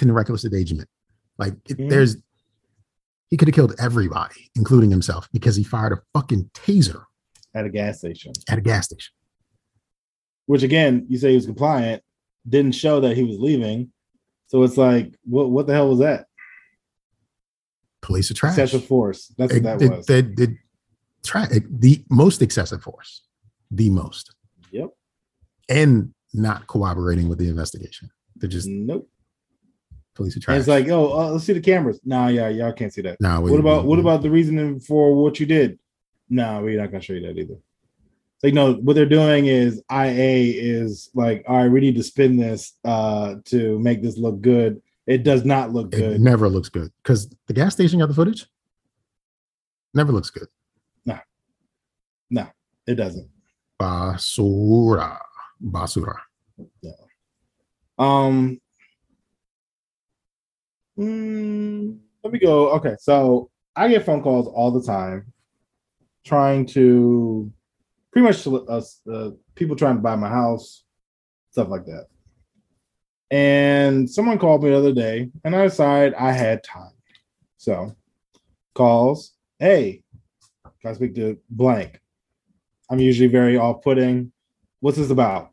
reckless endangerment. He could have killed everybody, including himself, because he fired a fucking taser at a gas station. Which, again, you say he was compliant, didn't show that he was leaving. So it's what the hell was that? Police are trash. Excessive force. That's what that was. The most excessive force. The most. Yep. And not cooperating with the investigation. They're just... Nope. Police are trash. And it's let's see the cameras. Nah, yeah, y'all can't see that. Nah, what about the reasoning for what you did? Nah, we're not going to show you that either. What they're doing is IA is all right, we need to spin this to make this look good. It does not look good. It never looks good because the gas station got the footage. Never looks good. No, it doesn't. Basura. Yeah. Let me go. Okay, so I get phone calls all the time trying to pretty much people trying to buy my house, stuff like that. And someone called me the other day, and I decided I had time. So calls, hey, can I speak to blank? I'm usually very off-putting. What's this about?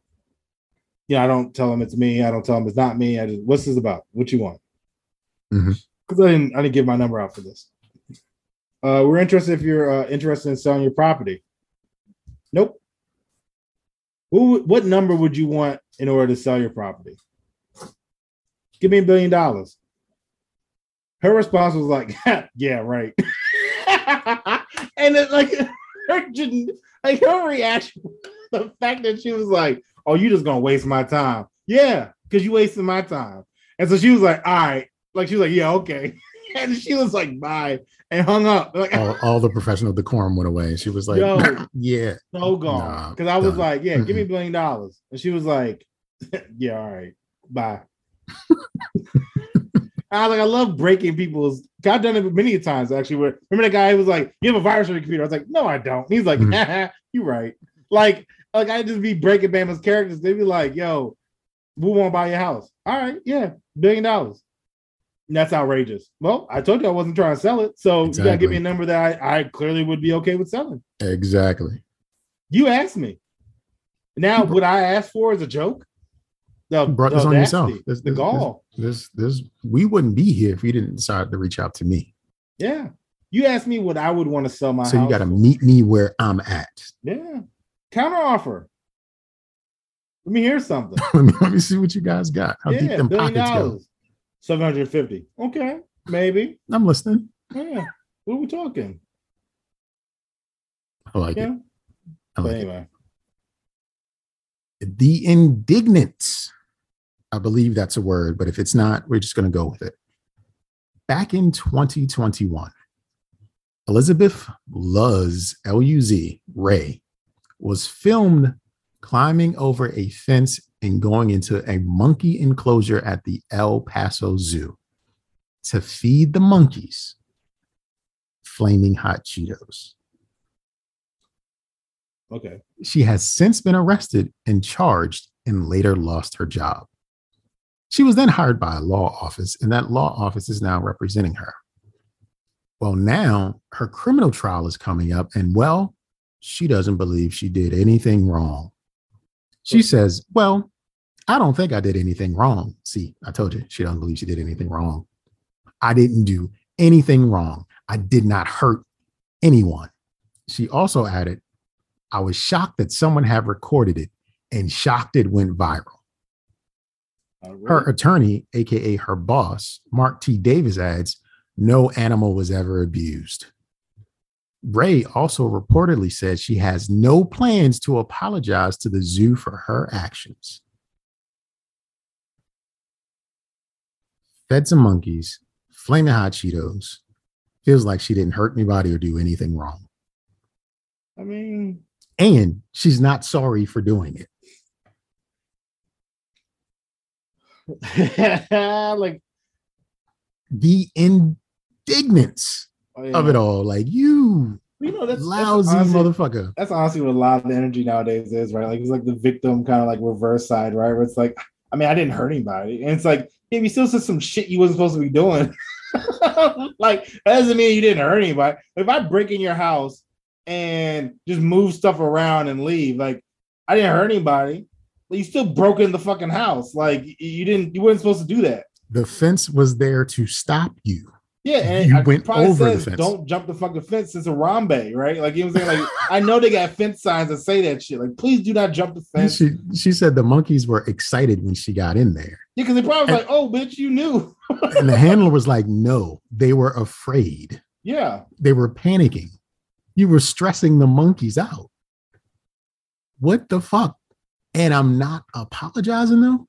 Yeah, I don't tell them it's me. I don't tell them it's not me. I just, what's this about? What you want? Because I didn't give my number out for this. We're interested if you're interested in selling your property. Nope. What number would you want in order to sell your property? Give me $1 billion. Her response was like, yeah, right. And it, her reaction, the fact that she was like, oh, you just gonna waste my time. Yeah, because you wasted my time. And so she was like, all right. Like, she was like, yeah, okay. And she was like, bye, and hung up. Like, all the professional decorum went away. She was like, yo, yeah. So gone. Because I was like, yeah, give me $1 billion. And she was like, yeah, all right, bye. I was like, I love breaking people's. I've done it many times, actually. Where, remember that guy who was like, you have a virus on your computer? I was like, no, I don't. He's like, you're right. Like I just be breaking Bama's characters. They be like, yo, we won't buy your house. All right, yeah, $1 billion. And that's outrageous. Well, I told you I wasn't trying to sell it. So exactly. You got to give me a number that I clearly would be okay with selling. Exactly. You asked me. Now, what I asked for is a joke. You brought this on yourself. The gall. We wouldn't be here if you didn't decide to reach out to me. Yeah. You asked me what I would want to sell my house. So you got to meet me where I'm at. Yeah. Counter offer. Let me hear something. let me see what you guys got. How deep them pockets go. $750. Okay, maybe. I'm listening. Yeah. What are we talking? I like it. I like it. The indignance. I believe that's a word, but if it's not, we're just going to go with it. Back in 2021, Elizabeth Luz Ray was filmed climbing over a fence and going into a monkey enclosure at the El Paso Zoo to feed the monkeys flaming hot Cheetos. Okay. She has since been arrested and charged and later lost her job. She was then hired by a law office, and that law office is now representing her. Well, now her criminal trial is coming up, and well, she doesn't believe she did anything wrong. She says, well, I don't think I did anything wrong. See, I told you she doesn't believe she did anything wrong. I didn't do anything wrong. I did not hurt anyone. She also added, I was shocked that someone had recorded it and shocked it went viral. Right. Her attorney, AKA her boss, Mark T. Davis, adds, no animal was ever abused. Ray also reportedly said she has no plans to apologize to the zoo for her actions. Fed some monkeys, flaming hot Cheetos. Feels like she didn't hurt anybody or do anything wrong. I mean... And she's not sorry for doing it. Like... The indignance... Oh, yeah. Of it all, like that's lousy, that's honestly, motherfucker. That's honestly what a lot of the energy nowadays is, right? Like it's like the victim kind of like reverse side, right? Where it's like, I mean, I didn't hurt anybody, and it's like, yeah, you still said some shit you wasn't supposed to be doing. Like that doesn't mean you didn't hurt anybody. If I break in your house and just move stuff around and leave, like I didn't hurt anybody, but you still broke in the fucking house. Like you weren't supposed to do that. The fence was there to stop you. Yeah, and I went over the fence. Don't jump the fucking fence. It's a Harambe, right? Like, you know what I'm saying? Like, I know they got fence signs that say that shit. Like, please do not jump the fence. She said the monkeys were excited when she got in there. Yeah, because they probably was like, oh, bitch, you knew. And the handler was like, no, they were afraid. Yeah. They were panicking. You were stressing the monkeys out. What the fuck? And I'm not apologizing, though?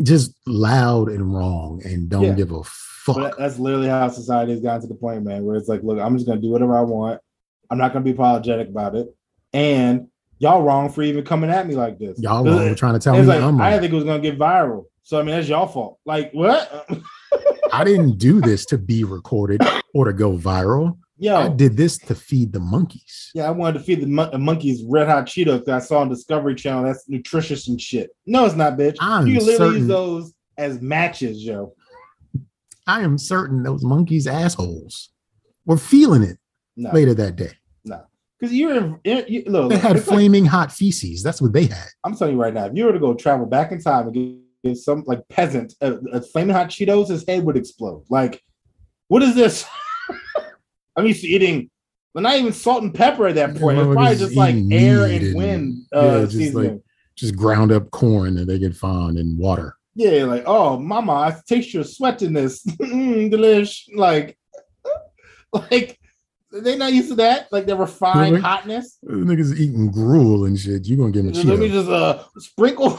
Just loud and wrong and don't give a fuck. But that's literally how society has gotten to the point, man, where it's like, look, I'm just going to do whatever I want. I'm not going to be apologetic about it. And y'all wrong for even coming at me like this. Y'all wrong for trying to tell me I'm wrong. I didn't think it was going to get viral. So, I mean, that's y'all fault. Like, what? I didn't do this to be recorded or to go viral. Yo, I did this to feed the monkeys. Yeah, I wanted to feed the monkeys Red Hot Cheetos that I saw on Discovery Channel. That's nutritious and shit. No, it's not, bitch. You can literally use those as matches, yo. I am certain those monkeys' assholes were feeling it later that day. No, because look, they had flaming hot feces. That's what they had. I'm telling you right now, if you were to go travel back in time and get some like peasant a flaming hot Cheetos, his head would explode. Like, what is this? I'm used to eating, but not even salt and pepper at that point. It's probably just like air and wind seasoning. Like, just ground up corn that they could find in water. Yeah, like, oh, mama, I taste your sweat in this. Delish. Like, they not used to that. Like, the refined hotness. Niggas eating gruel and shit. You're going to give them a Cheeto. Let me just sprinkle.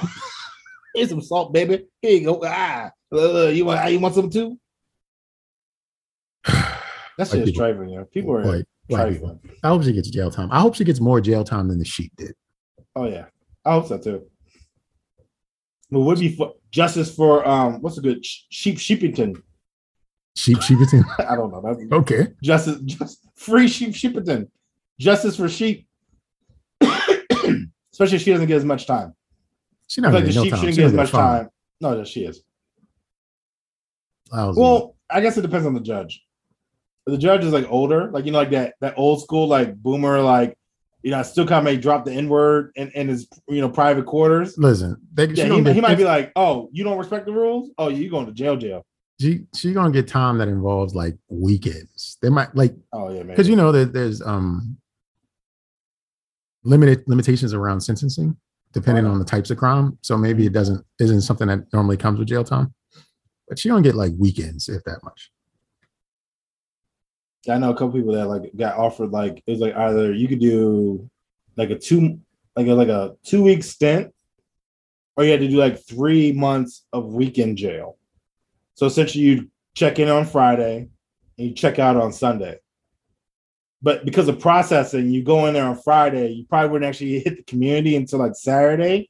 Here's some salt, baby. Here you go. Ah, you want some too? That's just trifling, yo. People are trifling. I hope she gets jail time. I hope she gets more jail time than the sheep did. Oh yeah, I hope so too. But would be justice for what's a good Sheepington? Sheepington. I don't know. That's okay. Justice, just free Sheepington. Justice for sheep. Especially if she doesn't get as much time. She not like the sheep shouldn't get as much time. No, she is. Well, I guess it depends on the judge. The judge is like older, like, you know, like that old school, like boomer, like, you know, I still kind of may drop the N-word in his, you know, private quarters. Listen, he might be like, oh, you don't respect the rules? Oh, you're going to jail. She's going to get time that involves like weekends. They might like, oh yeah, because, you know, there's limitations around sentencing depending on the types of crime. So maybe it isn't something that normally comes with jail time, but she don't get like weekends, if that much. I know a couple people that like got offered, like, it was like either you could do like a 2-week stint, or you had to do like 3 months of weekend jail. So essentially, you check in on Friday and you check out on Sunday. But because of processing, you go in there on Friday, you probably wouldn't actually hit the community until like Saturday.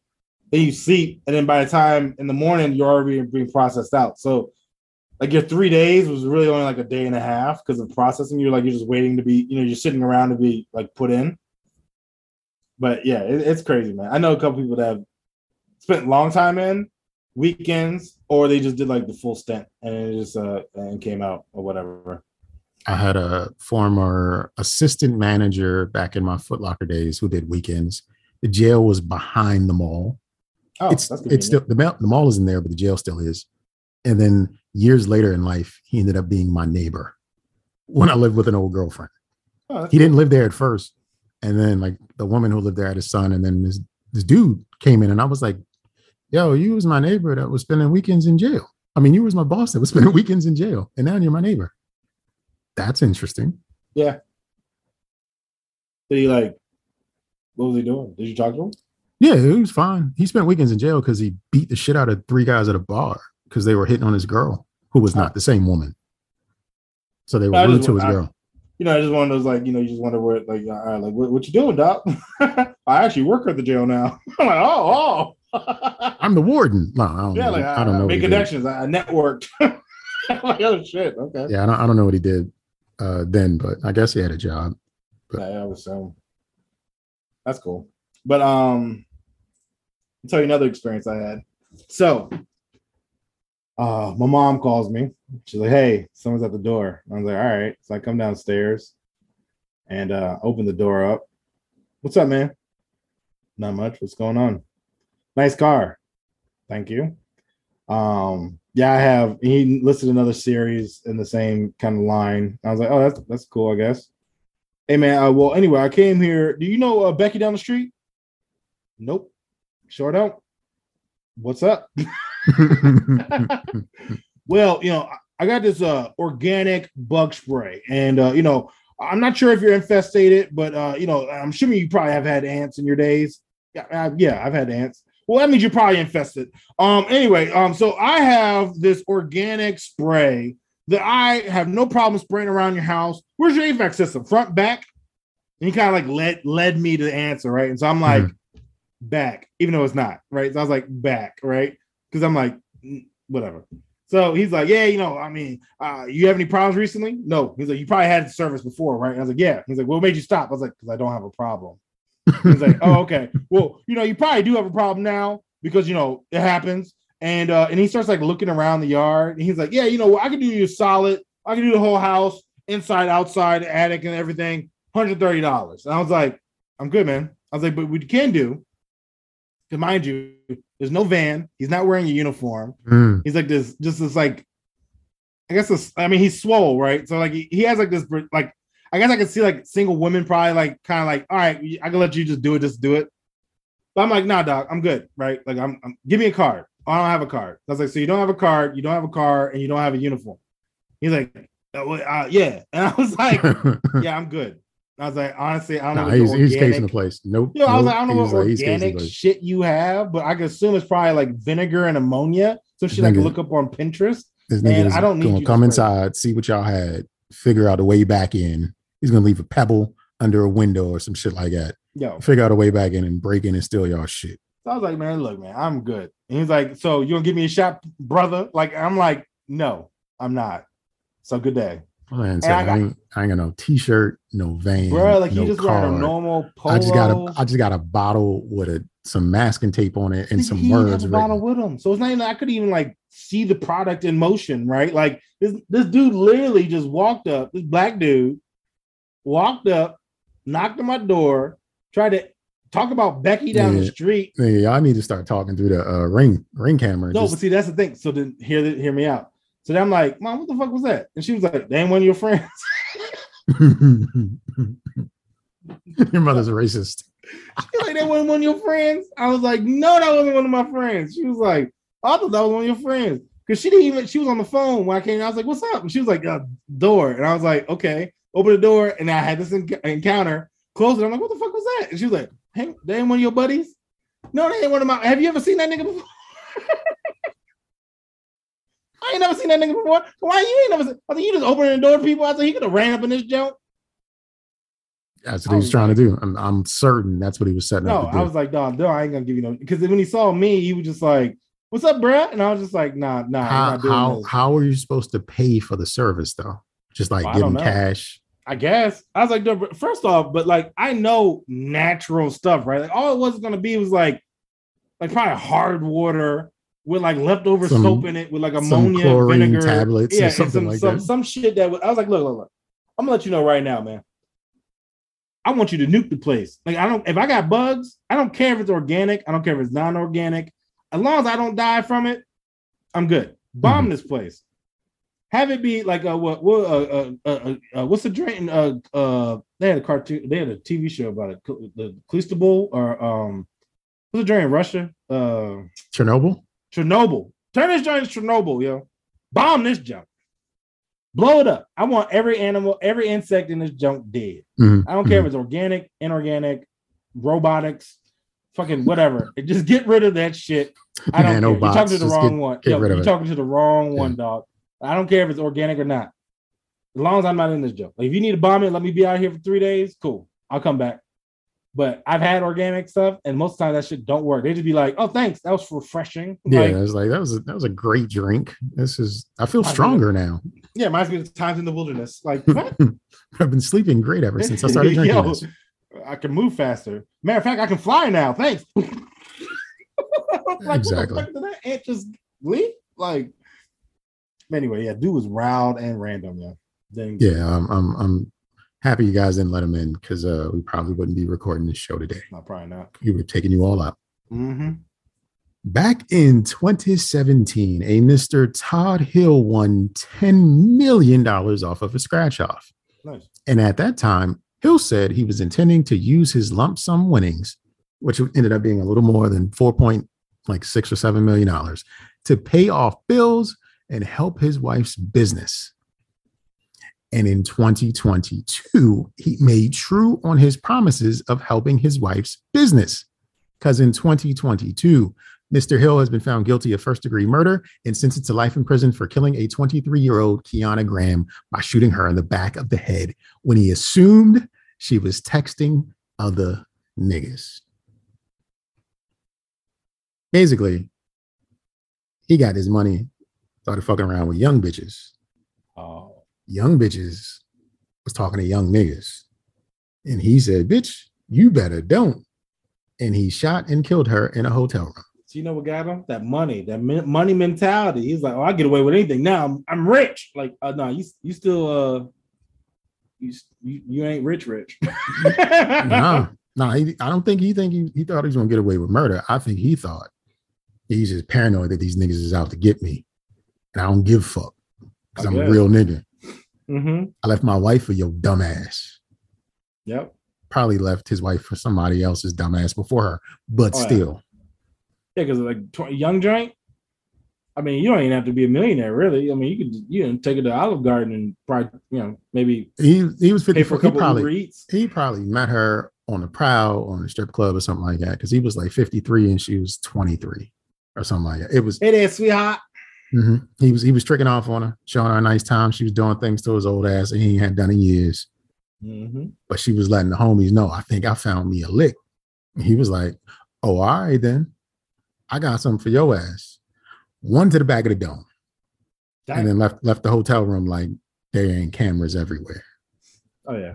Then you sleep, and then by the time in the morning, you're already being processed out. So like your 3 days was really only like a day and a half because of processing. You're just waiting to be, you know, you're sitting around to be like put in. But yeah, it's crazy, man. I know a couple people that have spent a long time in weekends, or they just did like the full stint and it just and came out or whatever. I had a former assistant manager back in my Foot Locker days who did weekends. The jail was behind the mall. Oh, it's still the mall isn't there, but the jail still is. And then years later in life, he ended up being my neighbor when I lived with an old girlfriend. Oh, he didn't live there at first. And then like the woman who lived there had a son. And then this dude came in and I was like, yo, you was my neighbor that was spending weekends in jail. I mean, you was my boss that was spending weekends in jail. And now you're my neighbor. That's interesting. Yeah. Did he like, what was he doing? Did you talk to him? Yeah, he was fine. He spent weekends in jail because he beat the shit out of 3 guys at a bar. Because they were hitting on his girl, who was not the same woman. So they were rude to his girl. You know, I just one of those, like, you know, you just wonder where, like, all right, like, what you doing, Doc? I actually work at the jail now. I'm like, oh. I'm the warden. No, I don't know. Like, I don't know. Make connections. I networked. I'm like, oh, shit. Okay. Yeah, I don't know what he did then, but I guess he had a job. But yeah, that's cool. But I'll tell you another experience I had. So my mom calls me. She's like, hey, someone's at the door. I was like, all right. So I come downstairs and open the door up. What's up, man? Not much. What's going on? Nice car. Thank you. Yeah, I have. He listed another series in the same kind of line. I was like, oh, that's cool, I guess. Hey, man. Well, anyway, I came here. Do you know Becky down the street? Nope. Sure don't. What's up? Well, you know, I got this organic bug spray, and you know, I'm not sure if you're infestated, but you know, I'm assuming you probably have had ants in your days. Yeah, I've had ants. Well, that means you're probably infested. Anyway, so I have this organic spray that I have no problem spraying around your house. Where's your HVAC system? Front, back? And he kind of like led me to the answer, right? And so I'm like, back, even though it's not, right? So I was like, back, right? Because I'm like, whatever. So he's like, yeah, you know, I mean, you have any problems recently? No. He's like, you probably had service before, right? And I was like, yeah. He's like, what made you stop? I was like, because I don't have a problem. He's like, oh, okay. Well, you know, you probably do have a problem now because, you know, it happens. And he starts like looking around the yard. And he's like, yeah, you know, I can do you solid. I can do the whole house, inside, outside, attic and everything, $130. And I was like, I'm good, man. I was like, but we can do. Because mind you, there's no van. He's not wearing a uniform. Mm. He's like this, just this like, I guess, this, I mean, he's swole, right? So like he has like this, like, I guess I could see like single women probably like kind of like, all right, I can let you just do it, But I'm like, nah, doc, I'm good, right? Like, I'm give me a card. Oh, I don't have a card. I was like, so you don't have a card, you don't have a car, and you don't have a uniform. He's like, yeah. And I was like, yeah, I'm good. I was like, honestly, I don't know. He's casing the place. Nope. Yeah, you know, I was like, I don't know what organic shit you have, but I can assume it's probably like vinegar and ammonia. So she like look up on Pinterest. This nigga is gonna come inside, see what y'all had, figure out a way back in. He's gonna leave a pebble under a window or some shit like that. Yo, figure out a way back in and break in and steal y'all shit. So I was like, man, look, man, I'm good. And he's like, so you gonna give me a shot, brother? Like, I'm like, no, I'm not. So good day. Man, so I ain't got no t-shirt, no van, bro. Like no you just got a normal polo. I just got a bottle with some masking tape on it and some words. A bottle with him, so it's not even. I could even like see the product in motion, right? Like this dude literally just walked up. This black dude walked up, knocked on my door, tried to talk about Becky down the street. Yeah, I need to start talking through the ring camera. No, but see, that's the thing. So then hear me out. So then I'm like, Mom, what the fuck was that? And she was like, they ain't one of your friends. Your mother's a racist. She was like, that wasn't one of your friends? I was like, no, that wasn't one of my friends. She was like, I thought that was one of your friends. Because she was on the phone when I came in. I was like, what's up? And she was like, door. And I was like, okay. Open the door. And I had this encounter. Closed it. I'm like, what the fuck was that? And she was like, hey, they ain't one of your buddies? No, they ain't one of my... Have you ever seen that nigga before? I ain't never seen that nigga before. Why you ain't never seen? I think you just opening the door to people. I think he could have ran up in this joint. That's what he was trying to do. I'm certain that's what he was setting up. No, I was like, dog, I ain't gonna give you no. Because when he saw me, he was just like, "What's up, bruh?" And I was just like, "Nah." How are you supposed to pay for the service though? Just like give him cash. I guess I was like, first off, but like I know natural stuff, right? Like all it was gonna be was like probably hard water. With like leftover soap in it, with like ammonia, chlorine, vinegar, tablets, or something and like that. Some shit that I was like, look, I'm gonna let you know right now, man. I want you to nuke the place. Like, if I got bugs, I don't care if it's organic, I don't care if it's non-organic. As long as I don't die from it, I'm good. Bomb this place. Have it be like what's the drink? They had a cartoon, they had a TV show about it, the Cleistable or what's the drink in Russia? Chernobyl. Turn this joint to Chernobyl, yo. Bomb this junk. Blow it up. I want every animal, every insect in this junk dead. I don't care if it's organic, inorganic, robotics, fucking whatever. Just get rid of that shit. I don't care. You're talking to the wrong one. You're talking to the wrong one, dog. I don't care if it's organic or not. As long as I'm not in this junk. Like, if you need to bomb it, let me be out here for 3 days. Cool. I'll come back. But I've had organic stuff, and most of the time that shit don't work. They just be like, "Oh, thanks, that was refreshing." Yeah, like, I was like, "That was a great drink." I feel stronger now. Yeah, reminds me of times in the wilderness. Like, what? I've been sleeping great ever since I started drinking. Yo, this. I can move faster. Matter of fact, I can fly now. Thanks. Like, exactly. What the fuck did that ant just leave? Like, anyway, yeah, dude was wild and random. Yeah. I'm happy you guys didn't let him in because we probably wouldn't be recording this show today. No, probably not. We would have taken you all out. Mm-hmm. Back in 2017, a Mr. Todd Hill won $10 million off of a scratch off. Nice. And at that time, Hill said he was intending to use his lump sum winnings, which ended up being a little more than $4.6 or $7 million, to pay off bills and help his wife's business. And in 2022, he made true on his promises of helping his wife's business. Because in 2022, Mr. Hill has been found guilty of first-degree murder and sentenced to life in prison for killing a 23-year-old Kiana Graham by shooting her in the back of the head when he assumed she was texting other niggas. Basically, he got his money started fucking around with young bitches. Oh. Young bitches was talking to young niggas. And he said, bitch, you better don't. And he shot and killed her in a hotel room. So you know what got him? That money, money mentality. He's like, oh, I get away with anything. Now I'm rich. Like, no, you still, you ain't rich. No, I don't think he thought he was gonna get away with murder. I think he thought he's just paranoid that these niggas is out to get me, and I don't give a fuck because I'm a real nigga. Mm-hmm. I left my wife for your dumb ass. Yep. Probably left his wife for somebody else's dumb ass before her, but still. Yeah, because like young drink. I mean, you don't even have to be a millionaire, really. I mean, you can take it to Olive Garden and probably, maybe he was 54. Pay for a couple Uber Eats. He probably met her on the prowl on a strip club or something like that, because he was like 53 and she was 23 or something like that. It is, sweetheart. Mm-hmm. He was tricking off on her, showing her a nice time. She was doing things to his old ass and he hadn't done in years. Mm-hmm. But she was letting the homies know, I think I found me a lick. And he was like, oh, all right then, I got something for your ass. One to the back of the dome. Damn. And then left the hotel room like there ain't cameras everywhere. Oh yeah.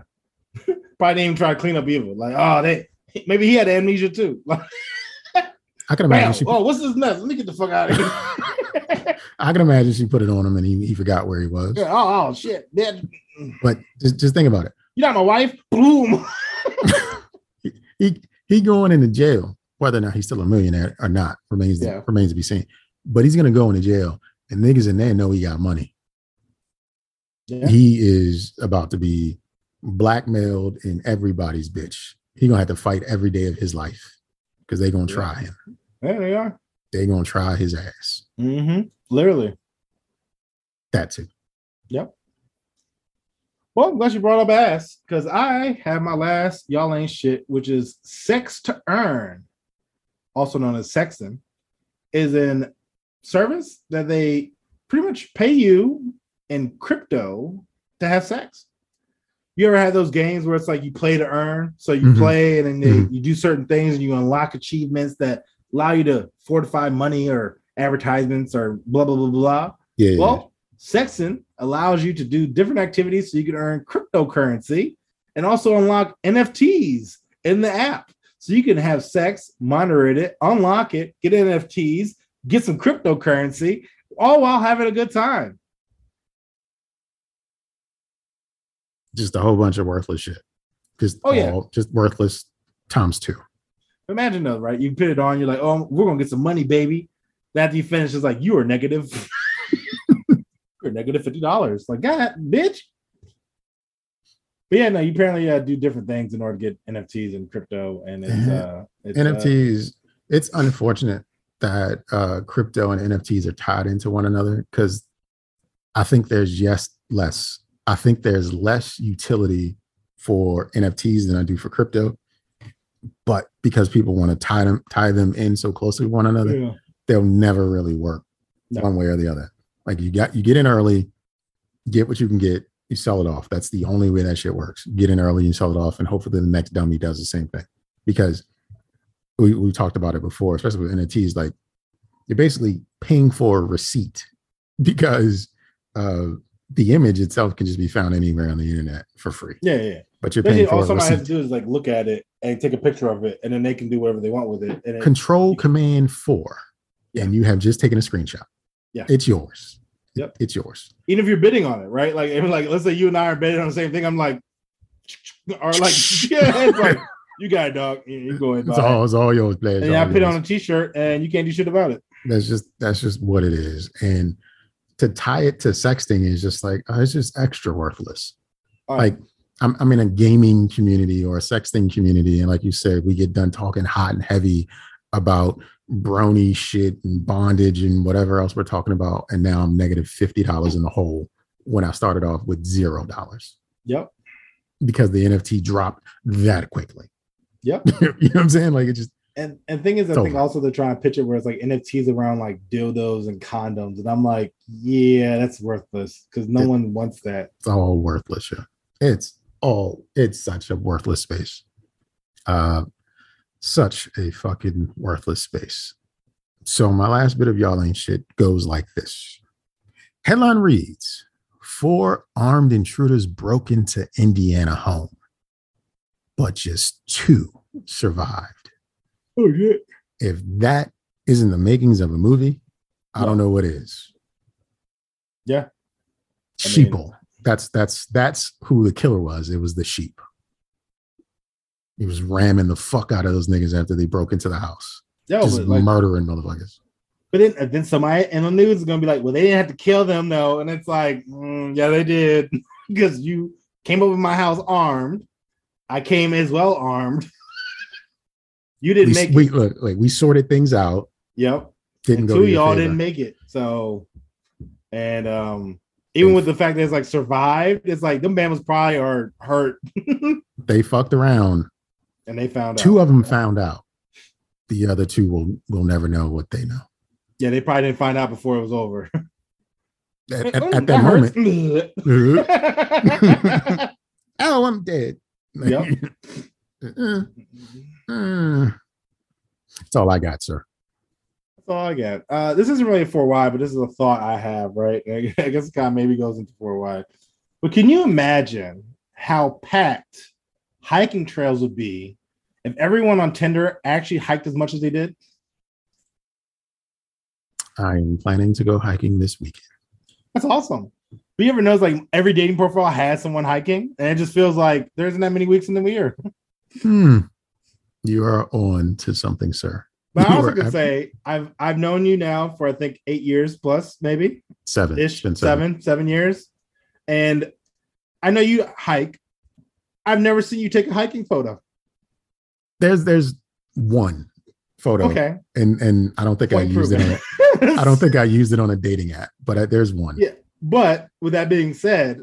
Probably didn't even try to clean up evil. Like, maybe he had amnesia too. I can imagine. Oh, what's this mess? Let me get the fuck out of here. I can imagine she put it on him and he forgot where he was. Yeah, oh shit. Man. But just think about it. You're not my wife? Boom. he going into jail, whether or not he's still a millionaire or not, remains to be seen. But he's going to go into jail, and niggas in there know he got money. Yeah. He is about to be blackmailed in everybody's bitch. He's going to have to fight every day of his life because they're going to try him. Yeah, they are. They're going to try his ass. Mm-hmm. Literally. That too. Yep. Well, I'm glad you brought up ass, because I have my last Y'all Ain't Shit, which is Sex to Earn, also known as sexting, is an service that they pretty much pay you in crypto to have sex. You ever had those games where it's like you play to earn? So you play and then you do certain things and you unlock achievements that allow you to fortify money or advertisements or blah, blah, blah, blah. Yeah. Well, sexting allows you to do different activities so you can earn cryptocurrency and also unlock NFTs in the app. So you can have sex, monitor it, unlock it, get NFTs, get some cryptocurrency, all while having a good time. Just a whole bunch of worthless shit. Just worthless times two. Imagine though, right? You put it on, you're like, oh, we're gonna get some money, baby. Then after you finish, it's like, you are negative. You're negative $50. Like, God, bitch. But yeah, no, you apparently do different things in order to get NFTs and crypto. And it's NFTs. It's unfortunate that crypto and NFTs are tied into one another, because I think there's less. I think there's less utility for NFTs than I do for crypto. But because people want to tie them in so closely to one another, they'll never really work one way or the other. Like you get in early, get what you can get. You sell it off. That's the only way that shit works. Get in early, you sell it off, and hopefully the next dummy does the same thing. Because we talked about it before, especially with NFTs, like you're basically paying for a receipt, because the image itself can just be found anywhere on the internet for free. Yeah, yeah. But you're paying for a receipt. All somebody has to do is like look at it and take a picture of it, and then they can do whatever they want with it. And Control-Command-4, and you have just taken a screenshot. Yeah, it's yours. Yep. It's yours. Even if you're bidding on it, right? Like let's say you and I are bidding on the same thing. I'm like, or like, yeah, it's like, you got it, dog. You go ahead. It's all yours, player. And I put on a t-shirt and you can't do shit about it. That's just what it is. And to tie it to sexting is just like, it's just extra worthless. Like I'm in a gaming community or a sexting community. And like you said, we get done talking hot and heavy about brony shit and bondage and whatever else we're talking about, and now I'm negative $50 in the hole when I started off with $0. Yep. Because the NFT dropped that quickly. Yep. You know what I'm saying? Like it just and thing is, I think also they're trying to pitch it where it's like NFTs around like dildos and condoms, and I'm like, yeah, that's worthless because no one wants that. It's all worthless. Yeah. It's such a worthless space. Such a fucking worthless space. So my last bit of Y'all Ain't Shit goes like this. Headline reads, 4 armed intruders broke into Indiana home, but just 2 survived. Oh, yeah. If that isn't the makings of a movie, I don't know what is. Yeah. Sheeple. That's who the killer was. It was the sheep. He was ramming the fuck out of those niggas after they broke into the house. Yeah, just murdering motherfuckers. But then somebody in the news is going to be like, well, they didn't have to kill them, though. And it's like, yeah, they did. Because you came over my house armed. I came as well armed. You didn't make it. We sorted things out. Yep. Didn't go to your favor. Y'all didn't make it. So, and even with the fact that it's like survived, it's like them bambas probably are hurt. They fucked around. And they found out. 2 of them found out. The other 2 will never know what they know. Yeah, they probably didn't find out before it was over. At that moment. Oh, I'm dead. Yep. That's all I got, sir. That's all I got. This isn't really a 4Y, but this is a thought I have, right? I guess it kind of maybe goes into 4Y. But can you imagine how packed hiking trails would be if everyone on Tinder actually hiked as much as they did? I'm planning to go hiking this weekend. That's awesome. But you ever notice like every dating profile has someone hiking and it just feels like there isn't that many weeks in the year. You are on to something, sir. But I also could say I've known you now for I think 8 years plus, maybe 7 years. And I know you hike. I've never seen you take a hiking photo. There's one photo. Okay. And I don't think I used it. I don't think I used it on a dating app, but there's one. Yeah. But with that being said,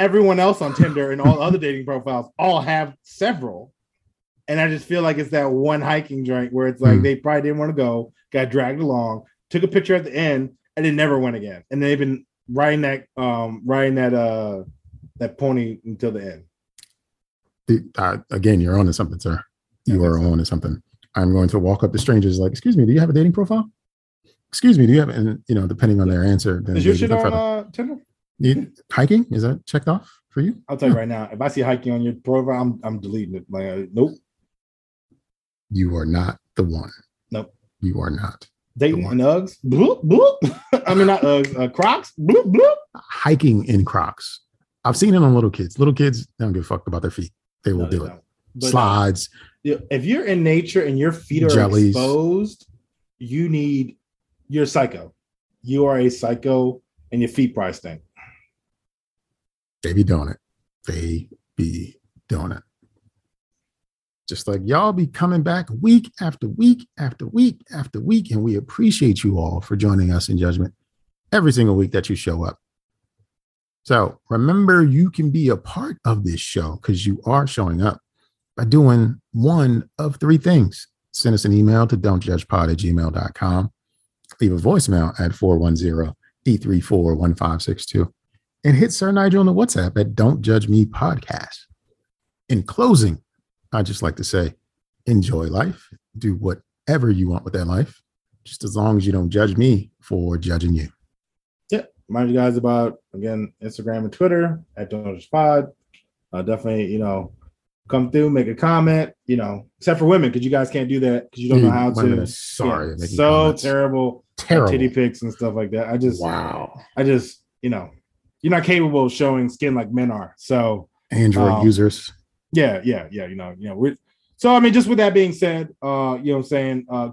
everyone else on Tinder and all other dating profiles all have several. And I just feel like it's that one hiking joint where it's like they probably didn't want to go, got dragged along, took a picture at the end, and they never went again. And they've been riding that pony until the end. Again, you're on to something, sir. You are on to something. I'm going to walk up to strangers like, excuse me, do you have a dating profile? Excuse me, do you have, and depending on their answer. Is your shit on Tinder? Hiking? Is that checked off for you? I'll tell you right now, if I see hiking on your profile, I'm deleting it. Like, nope. You are not the one. Nope. You are not. Dating in Uggs? Bloop, bloop. I mean, not Uggs. Crocs? Bloop, bloop. Hiking in Crocs. I've seen it on little kids. Little kids don't give a fuck about their feet. They will do it. But slides. If you're in nature and your feet are exposed, you're psycho. You are a psycho, and your feet probably stink. They be doing it. Just like y'all be coming back week after week after week after week, and we appreciate you all for joining us in judgment every single week that you show up. So remember, you can be a part of this show because you are showing up by doing one of 3 things. Send us an email to don'tjudgepod@gmail.com. Leave a voicemail at 410-834-1562 and hit Sir Nigel on the WhatsApp at Don't Judge Me Podcast. In closing, I'd just like to say, enjoy life. Do whatever you want with that life, just as long as you don't judge me for judging you. Yeah. Remind you guys about, again, Instagram and Twitter at Don't Judge Pod. Definitely, come through, make a comment, except for women, because you guys can't do that because you don't know how to. Sorry. Yeah, so comments. Terrible. Titty pics and stuff like that. You're not capable of showing skin like men are. So Android users. Yeah. So, I mean, just with that being said,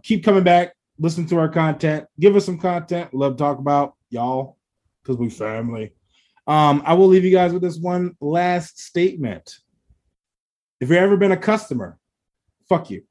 keep coming back, listen to our content, give us some content. Love to talk about y'all because we family. I will leave you guys with this one last statement. If you've ever been a customer, fuck you.